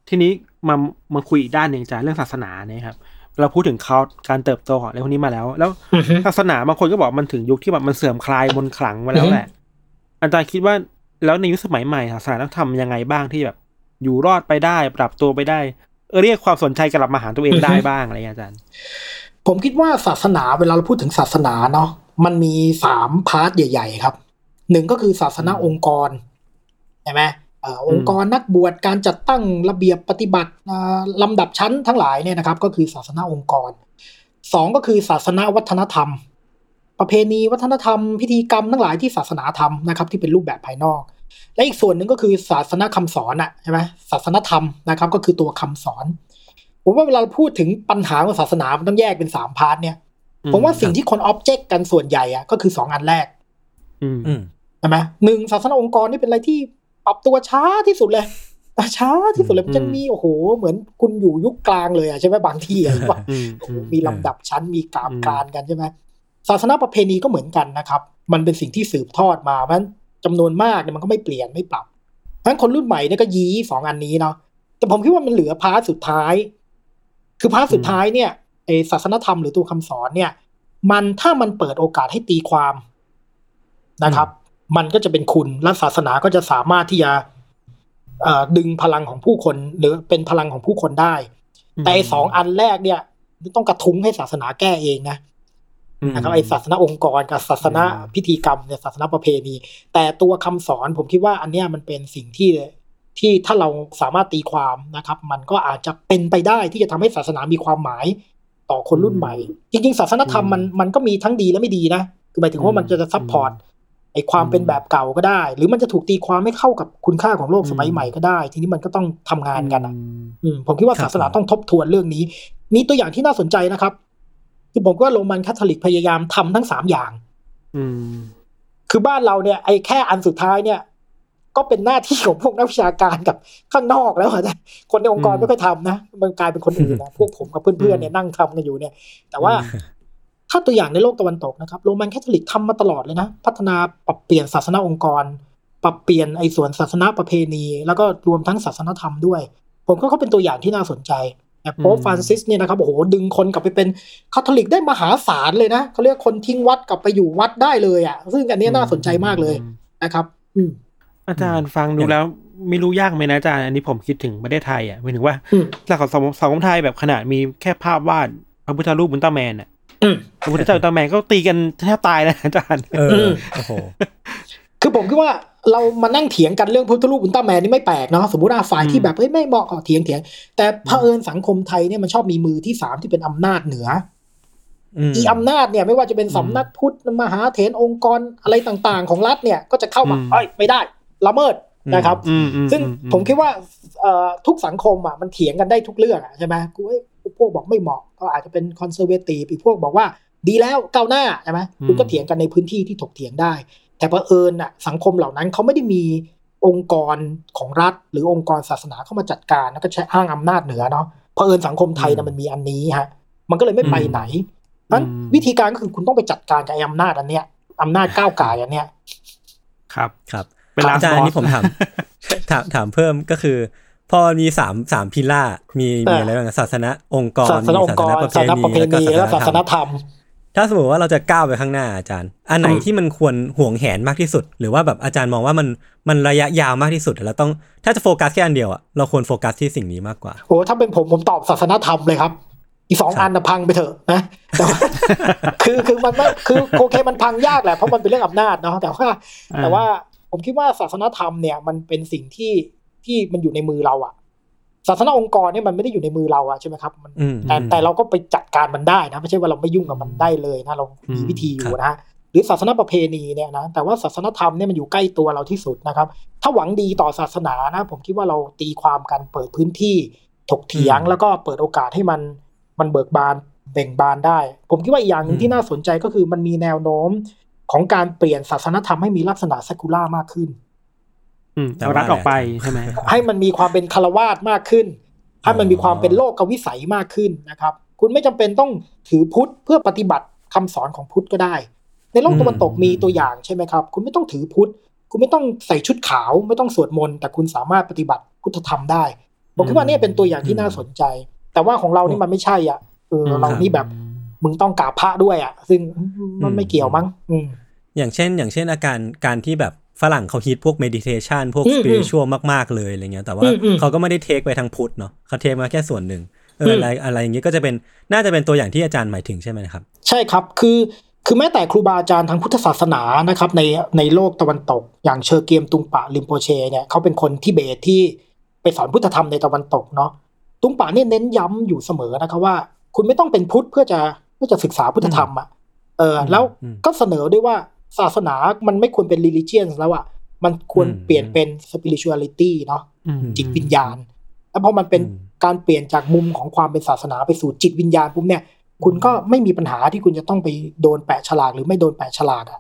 ทีนี้มามาคุยอีกด้านนึงจ้ะเรื่องศาสนาเนี่ยครับเราพูดถึงเขาการเติบโตของอะไรพวกนี้มาแล้วแล้ว uh-huh. ศาสนาบางคนก็บอกมันถึงยุคที่แบบมันเสื่อมคลายมนต์ขลังมาแล้ว uh-huh. แหละอาจารย์คิดว่าแล้วในยุคสมัยใหม่ศาสนาต้องทำยังไงบ้างที่แบบอยู่รอดไปได้ปรับตัวไปได้เรียกความสนใจกลับมาหาตัวเอง uh-huh. ได้บ้างอะไรอาจารย์ผมคิดว่าศาสนาเวลาเราพูดถึงศาสนาเนาะมันมีสามพาร์ทใหญ่ๆครับหนึ่งก็คือศาสนาองค์กรใช่ไหมองค์กรนักบวชการจัดตั้งระเบียบปฏิบัติลำดับชั้นทั้งหลายเนี่ยนะครับก็คือศาสนาองค์กรสองก็คือศาสนาวัฒนธรรมประเพณีวัฒนธรรมพิธีกรรมทั้งหลายที่ศาสนาธรรมนะครับที่เป็นรูปแบบภายนอกและอีกส่วนหนึ่งก็คือศาสนาคำสอนอ่ะใช่ไหมศาสนาธรรมนะครับก็คือตัวคำสอนผมว่าเวลาพูดถึงปัญหาของศาสนามันต้องแยกเป็นสามพาร์ทเนี่ยผมว่าสิ่งที่คนอ็อบเจกต์กันส่วนใหญ่อ่ะก็คือสองอันแรกใช่ไหมหนึ่งศาสนาองค์กรนี่เป็นอะไรที่ปรับตัวช้าที่สุดเลยช้าที่สุดเลยมันจะมีโอ้โหเหมือนคุณอยู่ยุคกลางเลยอ่ะใช่ไหมบางที่อ่ะว่ามีลำดับชั้นมีกามการกันใช่ไหมศาสนาประเพณีก็เหมือนกันนะครับมันเป็นสิ่งที่สืบทอดมาเพราะฉะนั้นจำนวนมากเนี่ยมันก็ไม่เปลี่ยนไม่ปรับเพราะฉะนั้นคนรุ่นใหม่เนี่ยก็ยีสองอันนี้เนาะแต่ผมคิดว่ามันเหลือพาร์ทสุดท้ายคือพาร์ทสุดท้ายเนี่ยไอศาสนธรรมหรือตัวคำสอนเนี่ยมันถ้ามันเปิดโอกาสให้ตีความนะครับมันก็จะเป็นคุณและศาสนาก็จะสามารถที่จะดึงพลังของผู้คนหรือเป็นพลังของผู้คนได้แต่สองอันแรกเนี่ยต้องกระทุ้งให้ศาสนาแก้เองนะนะครับไอ้ศาสนาองค์กรกับศาสนาพิธีกรรมเนี่ยศาสนาประเพณีแต่ตัวคำสอนผมคิดว่าอันเนี้ยมันเป็นสิ่งที่ที่ถ้าเราสามารถตีความนะครับมันก็อาจจะเป็นไปได้ที่จะทำให้ศาสนามีความหมายต่อคนรุ่นใหม่จริงๆศาสนธรรมมันมันก็มีทั้งดีและไม่ดีนะคือหมายถึงว่ามันจะซัพพอร์ตไอ้ความเป็นแบบเก่าก็ได้หรือมันจะถูกตีความไม่เข้ากับคุณค่าของโลกสมัยใหม่ก็ได้ทีนี้มันก็ต้องทำงานกันอ่ะผมคิดว่าศาสนาต้องทบทวนเรื่องนี้มีตัวอย่างที่น่าสนใจนะครับคือผมว่าโรมันคาทอลิกพยายามทำทั้งสามอย่างคือบ้านเราเนี่ยไอ้แค่อันสุดท้ายเนี่ยก็เป็นหน้าที่ของพวกนักวิชาการกับข้างนอกแล้วนะคนในองค์กรไม่ค่อยทำนะมันกลายเป็นคนอื่นนะพวกผมกับเพื่อนๆเนี่ยนั่งทำกันอยู่เนี่ยแต่ว่าถ้าตัวอย่างในโลกตะวันตกนะครับโรมันแคทอลิกทำมาตลอดเลยนะพัฒนาปรับเปลี่ยนศาสนาองค์กรปรับเปลี่ยนไอ้ส่วนศาสนาประเพณีแล้วก็รวมทั้งศาสนธรรมด้วยผมก็เขาเป็นตัวอย่างที่น่าสนใจแต่โป๊ปฟรานซิสเนี่ยนะครับโอ้โหดึงคนกลับไปเป็นคาทอลิกได้มหาศาลเลยนะเขาเรียกคนทิ้งวัดกลับไปอยู่วัดได้เลยอ่ะซึ่งอันนี้น่าสนใจมากเลยนะครับอาจารย์ฟังดูแล้วไม่รู้ยากไหมนะอาจารย์อันนี้ผมคิดถึงประเทศไทยอ่ะหมายถึงว่าหลักของสังคมไทยแบบขนาดมีแค่ภาพวาด พระพุทธรูปอุลตร้าแมนอ่ะพระพุทธเจ้าอุลตร้าแมนก็ตีกันแทบตายนะอาจารย์เออโอ้โหคือผมคิดว่าเรามานั่งเถียงกันเรื่องพระพุทธรูปอุลตร้าแมนนี่ไม่แปลกเนาะสมมุติว่าฝ่ายที่แบบเฮ้ยไม่เหมาะก็เถียงเถียงแต่เผอิญสังคมไทยเนี่ยมันชอบมีมือที่สามที่เป็นอำนาจเหนืออีอำนาจเนี่ยไม่ว่าจะเป็นสำนักพุทธมหาเถรองค์กรอะไรต่างๆของรัฐเนี่ยก็จะเข้ามาเอ้ยไม่ได้ละเมิดนะครับซึ่งผมคิดว่าทุกสังคมอ่ะมันเถียงกันได้ทุกเรื่องใช่ไหมกูไอ้พวกบอกไม่เหมาะก็อาจจะเป็นคอนเซอร์เวทีฟอีกพวกบอกว่าดีแล้วก้าวหน้าใช่ไหมคุณก็เถียงกันในพื้นที่ที่ถกเถียงได้แต่เผอิญอ่ะสังคมเหล่านั้นเขาไม่ได้มีองค์กรของรัฐหรือองค์กรศาสนาเข้ามาจัดการแล้วก็ใช้อ้างอำนาจเหนือเนาะเผอิญสังคมไทยนะมันมีอันนี้ฮะมันก็เลยไม่ไปไหนนั้นวิธีการก็คือคุณต้องไปจัดการกับไอ้อำนาจอันเนี้ยอำนาจก้าวก่ายอันเนี้ยครับครับอาจารย์นี่ผมถามถามถามเพิ่มก็คือพอมีสาม สามพิลาร์มีมีอะไรบ้างศาสนาองค์กรศาสนาองค์กรศาสนาประเพณีและศาสนธรรมถ้าสมมุติว่าเราจะก้าวไปข้างหน้าอาจารย์อันไหนที่มันควรห่วงแหนมากที่สุดหรือว่าแบบอาจารย์มองว่ามันมันระยะยาวมากที่สุดเราต้องถ้าจะโฟกัสแค่อันเดียวอ่ะเราควรโฟกัสที่สิ่งนี้มากกว่าโอ้ถ้าเป็นผมผมตอบศาสนธรรมเลยครับอีสองอันนะพังไปเถอะนะแต่ว่าคือคือมันไม่คือโอเคมันพังยากแหละเพราะมันเป็นเรื่องอำนาจเนาะแต่ว่าแต่ว่าผมคิดว่าศาสนธรรมเนี่ยมันเป็นสิ่งที่ที่มันอยู่ในมือเราอะศาสนาองค์กรเนี่ยมันไม่ได้อยู่ในมือเราอะใช่ไหมครับมันแต่แต่เราก็ไปจัดการมันได้นะไม่ใช่ว่าเราไม่ยุ่งกับมันได้เลยนะเรามีวิธีอยู่นะหรือศาสนาประเพณีเนี่ยนะแต่ว่าศาสนธรรมเนี่ยมันอยู่ใกล้ตัวเราที่สุดนะครับถ้าหวังดีต่อศาสนานะผมคิดว่าเราตีความกันเปิดพื้นที่ถกเถียงแล้วก็เปิดโอกาสให้มันมันเบิกบานเบ่งบานได้ผมคิดว่าอีกอย่างนึงที่น่าสนใจก็คือมันมีแนวโน้มของการเปลี่ยนศาสนธรรมให้มีลักษณะเซคูล่ามากขึ้นเอารัดออกไปใช่ไหมให้มันมีความเป็นคฤหัสถ์มากขึ้นให้มันมีความเป็นโลกวิสัยมากขึ้นนะครับคุณไม่จำเป็นต้องถือพุทธเพื่อปฏิบัติคำสอนของพุทธก็ได้ในโลกตะวันตกมีตัวอย่างใช่ไหมครับคุณไม่ต้องถือพุทธคุณไม่ต้องใส่ชุดขาวไม่ต้องสวดมนต์แต่คุณสามารถปฏิบัติพุทธธรรมได้ผมคิดว่านี่เป็นตัวอย่างที่น่าสนใจแต่ว่าของเรานี่มันไม่ใช่อ่ะเออเรานี่แบบมึงต้องกราบพระด้วยอ่ะซึ่งมันไม่เกี่ยวมั้งอย่างเช่นอย่างเช่นอาการการที่แบบฝรั่งเขาฮิตพวกเมดิเทชันพวกสปิริชวลมากๆเลยอะไรเงี้ยแต่ว่าเขาก็ไม่ได้เทคไปทางพุทธเนาะเขาเทคมาแค่ส่วนหนึ่งเอออะไรอะไรอย่างงี้ก็จะเป็นน่าจะเป็นตัวอย่างที่อาจารย์หมายถึงใช่ไหมครับใช่ครับคือคือแม้แต่ครูบาอาจารย์ทางพุทธศาสนานะครับในในโลกตะวันตกอย่างเชอเกียมตุงปะริมโปเชเนี่ยเขาเป็นคนทิเบตที่ไปสอนพุทธธรรมในตะวันตกเนาะตุงปะเนี่ยเน้นย้ำอยู่เสมอนะครับว่าคุณไม่ต้องเป็นพุทธเพื่อจะเพื่อจะศึกษาพุทธธรรมอ่ะเออแล้วก็เสนอด้วยว่าศาสนามันไม่ควรเป็น religion แล้วอ่ะมันควรเปลี่ยนเป็น spirituality เนาะจิตวิญญาณแล้วพอมันเป็นการเปลี่ยนจากมุมของความเป็นศาสนาไปสู่จิตวิญญาณปุ๊บเนี่ยคุณก็ไม่มีปัญหาที่คุณจะต้องไปโดนแปะฉลากหรือไม่โดนแปะฉลากอ่ะ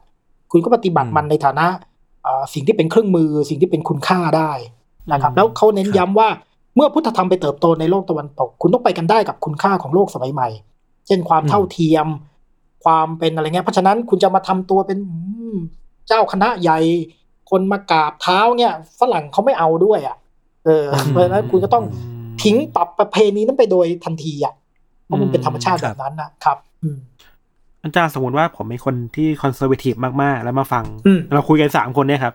คุณก็ปฏิบัติมันในฐานะสิ่งที่เป็นเครื่องมือสิ่งที่เป็นคุณค่าได้นะครับแล้วเขาเน้นย้ำว่าเมื่อพุทธธรรมไปเติบโตในโลกตะวันตกคุณต้องไปกันได้กับคุณค่าของโลกสมัยใหม่เช่นความเท่าเทียมความเป็นอะไรเงี้ยเพราะฉะนั้นคุณจะมาทำตัวเป็นเจ้าคณะใหญ่คนมากราบเท้าเนี่ยฝรั่งเขาไม่เอาด้วยอ่ะเออเพราะฉะนั้นคุณก็ต้องทิ้งปรับประเพณีนั้นไปโดยทันทีอ่ะเพราะมันเป็นธรรมชาติแบบนั้นนะครับอาจารย์สมมติว่าผมเป็นคนที่คอนเซอร์เวทีฟมากๆแล้วมาฟังเราคุยกันสามคนเนี่ยครับ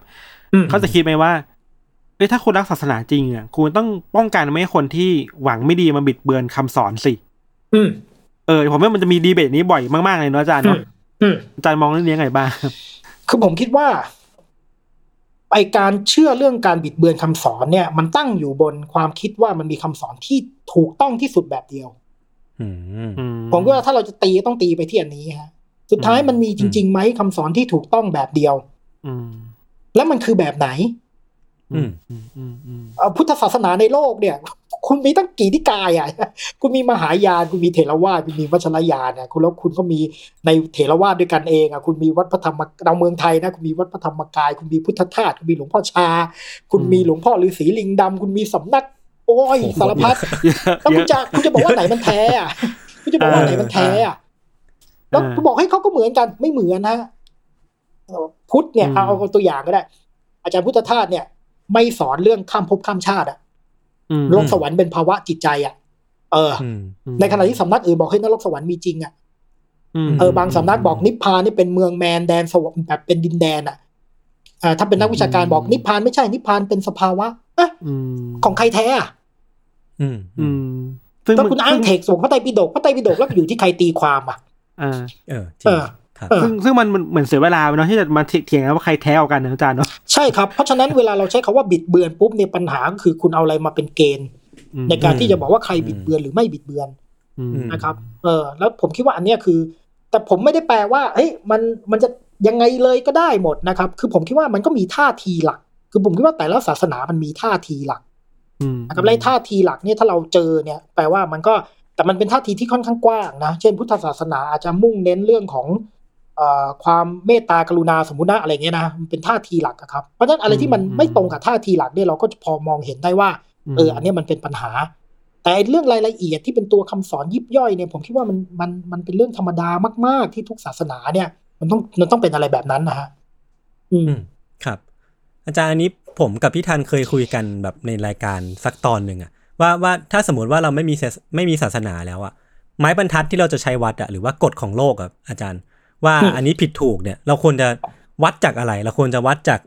เขาจะคิดไหมว่าเอ้ยถ้าคุณรักศาสนาจริงอ่ะคุณต้องป้องกันไม่ให้คนที่หวังไม่ดีมาบิดเบือนคำสอนสิเออผมว่ามันจะมีดีเบตนี้บ่อยมากๆเลยเนาะอาจารย์เนาะอาจารย์มองเรื่องนี้ไงบ้างคือผมคิดว่าไอการเชื่อเรื่องการบิดเบือนคำสอนเนี่ยมันตั้งอยู่บนความคิดว่ามันมีคำสอนที่ถูกต้องที่สุดแบบเดียวผมก็ว่าถ้าเราจะตีต้องตีไปที่อันนี้ฮะสุดท้ายมันมีจริงๆไหมคำสอนที่ถูกต้องแบบเดียวแล้วมันคือแบบไหนพุทธศาสนาในโลกเนี่ยคุณมีตั้งกี่นิกายอ่ะคุณมีมหายานคุณมีเถรวาทคุณมีวัชรยานอ่ะคุณแล้วคุณก็มีในเถรวาทด้วยกันเองอ่ะคุณมีวัดพระธรรมเราเมืองไทยนะคุณมีวัดพระธรรมกายคุณมีพุทธทาสคุณมีหลวงพ่อชาคุณมีหลวงพ่อฤาษีลิงดำคุณมีสำนักโอ้ยสารพัดแล้วคุณจะคุณจะบอกว่าไหนมันแท้อ่ะคุณจะบอกว่าไหนมันแท้อ่ะแล้วคุณบอกให้เขาก็เหมือนกันไม่เหมือนฮะพุทธเนี่ยเอาตัวอย่างก็ได้อาจารย์พุทธทาสเนี่ยไม่สอนเรื่องข้ามภพข้ามชาติอ่ะโลกสวรรค์เป็นภาวะจิตใจอ่ะเออในขณะที่สำนักอื่นบอกให้นรกสวรรค์มีจริงอ่ะเออบางสำนักบอกนิพพานนี่เป็นเมืองแมนแดนสวรรค์แบบเป็นดินแดนอ่ะอ่าถ้าเป็นนักวิชาการบอกนิพพานไม่ใช่นิพพานเป็นสภาวะอ่ะของใครแท้อ่ะ ก็คุณอ้างเทคส่งพระไตรปิฎกพระไตรปิฎกแล้วอยู่ที่ใครตีความอ่ะอ่าเออจริงซึ่งซึ่งมันเหมือนเสียเวลาเนาะที่จะมาเถียงกันว่าใครแท้เอากันนะอาจารย์เนาะใช่ครับเพราะฉะนั้นเวลาเราใช้คำว่าบิดเบือนปุ๊บเนี่ยปัญหาคือคุณเอาอะไรมาเป็นเกณฑ์ในการที่จะบอกว่าใครบิดเบือนหรือไม่บิดเบือนนะครับเออแล้วผมคิดว่าอันเนี้ยคือแต่ผมไม่ได้แปลว่าเฮ้ยมันมันจะยังไงเลยก็ได้หมดนะครับคือผมคิดว่ามันก็มีท่าทีหลักคือผมคิดว่าแต่ละศาสนามันมีท่าทีหลักนะครับและท่าทีหลักเนี่ยถ้าเราเจอเนี่ยแปลว่ามันก็แต่มันเป็นท่าทีที่ค่อนข้างกว้างนะเช่นพุทธศาสนาอาจจะมุ่งเน้นเรื่องของความเมตตากรุณาสมมุตินะอะไรเงี้ยนะมันเป็นท่าทีหลักครับเพราะฉะนั้นอะไรที่มันไม่ตรงกับท่าทีหลักเนี่ยเราก็พอมองเห็นได้ว่าเอออันนี้มันเป็นปัญหาแต่เรื่องรายละเอียดที่เป็นตัวคำสอนยิบย่อยเนี่ยผมคิดว่ามันมันมันเป็นเรื่องธรรมดามากๆที่ทุกศาสนาเนี่ยมันต้องมันต้องเป็นอะไรแบบนั้นนะฮะอืมครับอาจารย์อันนี้ผมกับพี่ธันเคยคุยกันแบบในรายการสักตอนนึงอะว่าว่าถ้าสมมติว่าเราไม่มีไม่มีศาสนาแล้วอะไม้บรรทัดที่เราจะใช้วัดอะหรือว่ากฎของโลกอะอาจารย์ว่าอันนี้ผิดถูกเนี่ยเราควรจะวัดจากอะไรเราควรจะวัดจาก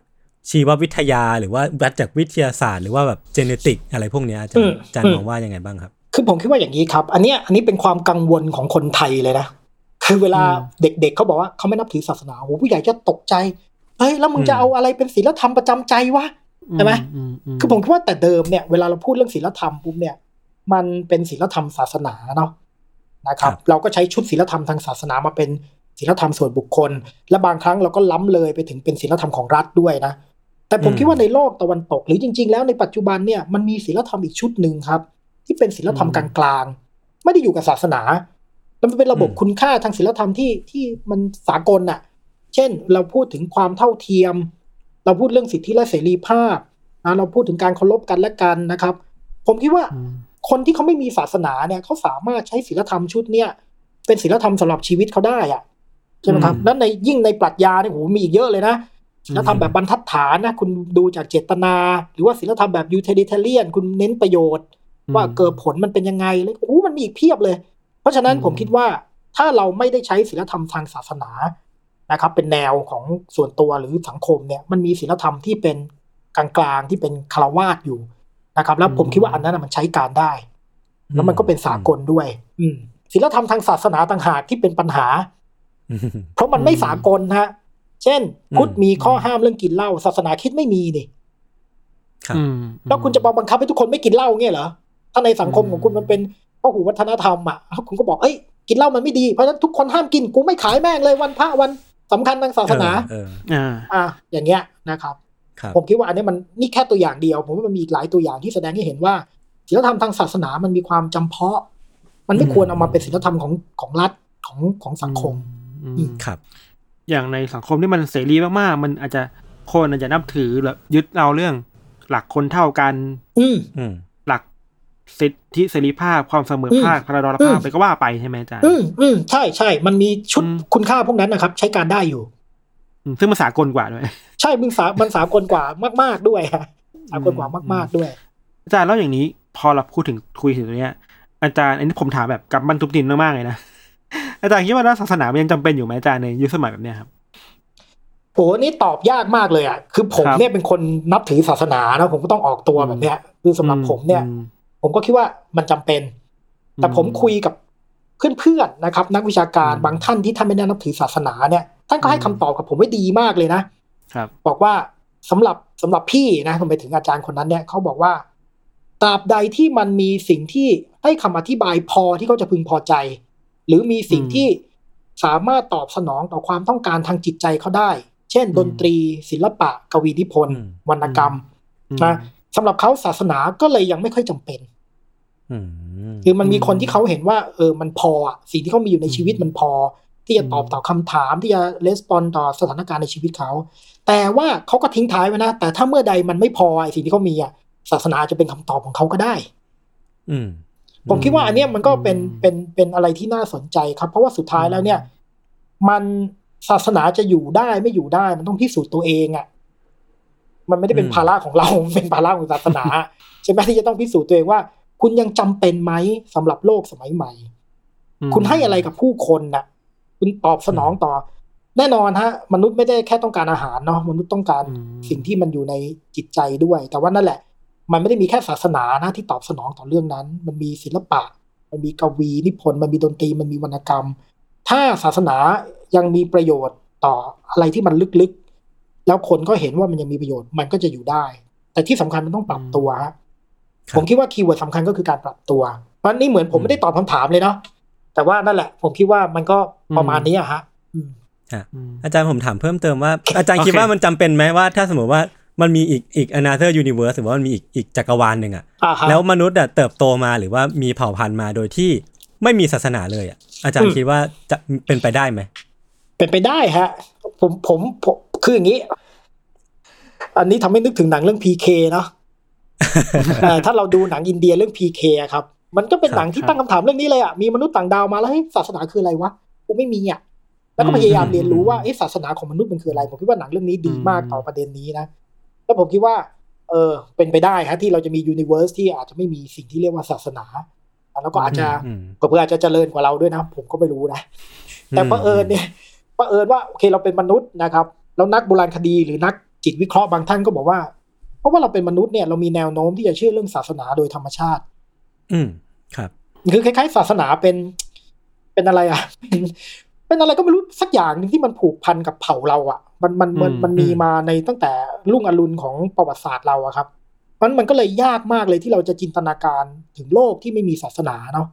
ชีววิทยาหรือว่าวัดจากวิทยาศาสตร์หรือว่าแบบเจเนติกอะไรพวกนี้อาจารย์อาจารย์มองว่ายังไงบ้างครับคือผมคิดว่าอย่างนี้ครับอันนี้อันนี้เป็นความกังวลของคนไทยเลยนะคือเวลาเด็กๆเขาบอกว่าเขาไม่นับถือศาสนาโอ้ผู้ใหญ่จะตกใจเฮ้ยแล้วมึงจะเอาอะไรเป็นศีลธรรมประจำใจวะใช่ไหมคือผมคิดว่าแต่เดิมเนี่ยเวลาเราพูดเรื่องศีลธรรมปุ๊บเนี่ยมันเป็นศีลธรรมศาสนาเนาะนะครับเราก็ใช้ชุดศีลธรรมทางศาสนามาเป็นศีลธรรมส่วนบุคคลและบางครั้งเราก็ล้ำเลยไปถึงเป็นศีลธรรมของรัฐด้วยนะแต่ผมคิดว่าในโลกตะวันตกหรือจริงๆแล้วในปัจจุบันเนี่ยมันมีศีลธรรมอีกชุดนึงครับที่เป็นศีลธรรมกลางๆไม่ได้อยู่กับศาสนาแล้วมันเป็นระบบคุณค่าทางศีลธรรมที่ที่มันสากลน่ะเช่นเราพูดถึงความเท่าเทียมเราพูดเรื่องสิทธิและเสรีภาพนะเราพูดถึงการเคารพกันและกันนะครับผมคิดว่าคนที่เขาไม่มีศาสนาเนี่ยเขาสามารถใช้ศีลธรรมชุดเนี่ยเป็นศีลธรรมสำหรับชีวิตเขาได้อะใช่ไหมครับแล้วในยิ่งในปรัชญาเนี่ยโหมีอีกเยอะเลยนะศีลธรรมแบบบรรทัดฐานนะคุณดูจากเจตนาหรือว่าศีลธรรมแบบ utilitarian คุณเน้นประโยชน์ว่าเกิดผลมันเป็นยังไงแล้วโอ้มันมีอีกเพียบเลยเพราะฉะนั้นผมคิดว่าถ้าเราไม่ได้ใช้ศีลธรรมทางศาสนานะครับเป็นแนวของส่วนตัวหรือสังคมเนี่ยมันมีศีลธรรมที่เป็นกลางๆที่เป็นคฤหัสถ์อยู่นะครับแล้วผมคิดว่าอันนั้นมันใช้การได้แล้วมันก็เป็นสากลด้วยศีลธรรมทางศาสนาต่างหากที่เป็นปัญหาเพราะมันไม่สากลฮะเช่นพุทธมีข้อห้ามเรื่องกินเหล้าศาสนาคริสต์ไม่มีนี่แล้วคุณจะบังคับให้ทุกคนไม่กินเหล้าเงี้ยเหรอถ้าในสังคมของคุณมันเป็นพหุวัฒนธรรมอ่ะคุณก็บอกเอ้ยกินเหล้ามันไม่ดีเพราะฉะนั้นทุกคนห้ามกินกูไม่ขายแม่งเลยวันพระวันสำคัญทางศาสนาอ่าอย่างเงี้ยนะครับผมคิดว่าอันนี้มันนี่แค่ตัวอย่างเดียวผมว่ามันมีอีกหลายตัวอย่างที่แสดงให้เห็นว่าศีลธรรมทางศาสนามันมีความจำเพาะมันไม่ควรเอามาเป็นศีลธรรมของของรัฐของของสังคมครับอย่างในสังคมที่มันเสรีมากๆมันอาจจะคนอาจจะนับถือแบบยึดเอาเรื่องหลักคนเท่ากันหลักสิทธิเสรีภาพความเสมอภาคพลดรภาพไปก็ว่าไปใช่ไหมอาจารย์อืมใช่ใช่มันมีชุดคุณค่าพวกนั้นนะครับใช้การได้อยู่ซึ่งมันสากลกว่าด้วยใช่มึงสามันสากลกว่ามากๆด้วยสากลกว่ามากๆด้วยอาจารย์แล้วอย่างนี้พอเราพูดถึงคุยถึงเนี้ยอาจารย์อันนี้ผมถามแบบกับบรรทุกดินมากๆเลยนะอาจารย์คิดว่าศาสนามันยังจำเป็นอยู่ไหมอาจารย์ในยุคสมัยแบบนี้ครับโหนี่ตอบยากมากเลยอ่ะคือผมเนี่ยเป็นคนนับถือศาสนานะผมก็ต้องออกตัวแบบเนี้ยคือสำหรับผมเนี่ยผมก็คิดว่ามันจำเป็นแต่ผมคุยกับเพื่อนๆนะครับนักวิชาการบางท่านที่ท่านไม่ได้นับถือศาสนาเนี่ยท่านก็ให้คำตอบกับผมไว้ดีมากเลยนะครับบอกว่าสำหรับสำหรับพี่นะผมไปถึงอาจารย์คนนั้นเนี่ยเขาบอกว่าตราบใดที่มันมีสิ่งที่ให้คำอธิบายพอที่เขาจะพึงพอใจหรือมีสิ่งที่สามารถตอบสนองต่อความต้องการทางจิตใจเขาได้เช่นดนตรีศิลปะกวีนิพนธ์วรรณกรรมนะสำหรับเขาศาสนาก็เลยยังไม่ค่อยจำเป็นคือมันมีคนที่เขาเห็นว่าเออมันพอสิ่งที่เขามีอยู่ในชีวิตมันพอที่จะตอบต่อคำถามที่จะรีสปอนส์ต่อสถานการณ์ในชีวิตเขาแต่ว่าเขาก็ทิ้งท้ายไว้นะแต่ถ้าเมื่อใดมันไม่พอสิ่งที่เขามีอ่ะศาสนาจะเป็นคำตอบของเขาก็ได้ผมคิดว่าอันเนี้ยมันก็เป็นเป็นเป็นอะไรที่น่าสนใจครับเพราะว่าสุดท้ายแล้วเนี่ยมันศาสนาจะอยู่ได้ไม่อยู่ได้มันต้องพิสูจน์ตัวเองอ่ะมันไม่ได้เป็นภาระของเราเป็นภาระของศาสนาใช่ไหมที่จะต้องพิสูจน์ตัวเองว่าคุณยังจำเป็นไหมสำหรับโลกสมัยใหม่คุณให้อะไรกับผู้คนน่ะคุณตอบสนองต่อแน่นอนฮะมนุษย์ไม่ได้แค่ต้องการอาหารเนาะมนุษย์ต้องการสิ่งที่มันอยู่ในจิตใจด้วยแต่ว่านั่นแหละมันไม่ได้มีแค่ศาสนานะที่ตอบสนองต่อเรื่องนั้นมันมีศิลปะ มันมีกวีนิพนธ์มันมีดนตรีมันมีวรรณกรรมถ้าศาสนายังมีประโยชน์ต่ออะไรที่มันลึกๆแล้วคนก็เห็นว่ามันยังมีประโยชน์มันก็จะอยู่ได้แต่ที่สำคัญมันต้องปรับตัวฮะผมคิดว่าคีย์เวิร์ดสำคัญก็คือการปรับตัวเพราะนี่เหมือนผมไม่ได้ตอบคำถามเลยเนาะแต่ว่านั่นแหละผมคิดว่ามันก็ประมาณนี้อะฮะอาจารย์ผมถามเพิ่มเติมว่าอาจารย์คิดว่ามันจำเป็นไหมว่าถ้าสมมติว่ามันมีอีกอีก another universe หรือว่ามันมีอีกอีกจักรวาลหนึ่งอ่ะแล้วมนุษย์อ่ะเติบโตมาหรือว่ามีเผ่าพันธุ์มาโดยที่ไม่มีศาสนาเลยอ่ะอาจารย์คิดว่าจะเป็นไปได้ไหมเป็นไปได้ฮะผมผมผมคืออย่างนี้อันนี้ทำให้นึกถึงหนังเรื่อง พี เค เนาะ ถ้าเราดูหนังอินเดียเรื่อง พี เค อ่ะครับมันก็เป็นหนังที่ตั้งคำถามเรื่องนี้เลยอ่ะมีมนุษย์ต่างดาวมาแล้วเฮ้ยศาสนาคืออะไรวะกูไม่มีอ่ะแล้วก็พยายามเรียนรู้ว่าไอ้ศาสนาของมนุษย์มันคืออะไรผมคิดว่าหนังเรื่องนี้ดีมากต่อประเด็นนี้นะแล้วผมคิดว่าเออเป็นไปได้ฮะที่เราจะมียูนิเวอร์สที่อาจจะไม่มีสิ่งที่เรียกว่าศาสนาแล้วก็อาจจะก็เพื่ออาจจะเจริญกว่าเราด้วยนะผมก็ไม่รู้นะแต่เผอิญเนี่ยเผอิญว่าโอเคเราเป็นมนุษย์นะครับแล้วนักโบราณคดีหรือนักจิตวิเคราะห์บางท่านก็บอกว่าเพราะว่าเราเป็นมนุษย์เนี่ยเรามีแนวโน้มที่จะเชื่อเรื่องศาสนาโดยธรรมชาติอืมครับคือคล้ายๆศาสนาเป็นเป็นอะไรอ่ะเป็นอะไรก็ไม่รู้สักอย่างนึงที่มันผูกพันกับเผ่าเราอ่ะมันมันมันมันมีมาในตั้งแต่รุ่งอรุณของประวัติศาสตร์เราอะครับมันมันก็เลยยากมากเลยที่เราจะจินตนาการถึงโลกที่ไม่มีศาสนาเนาะ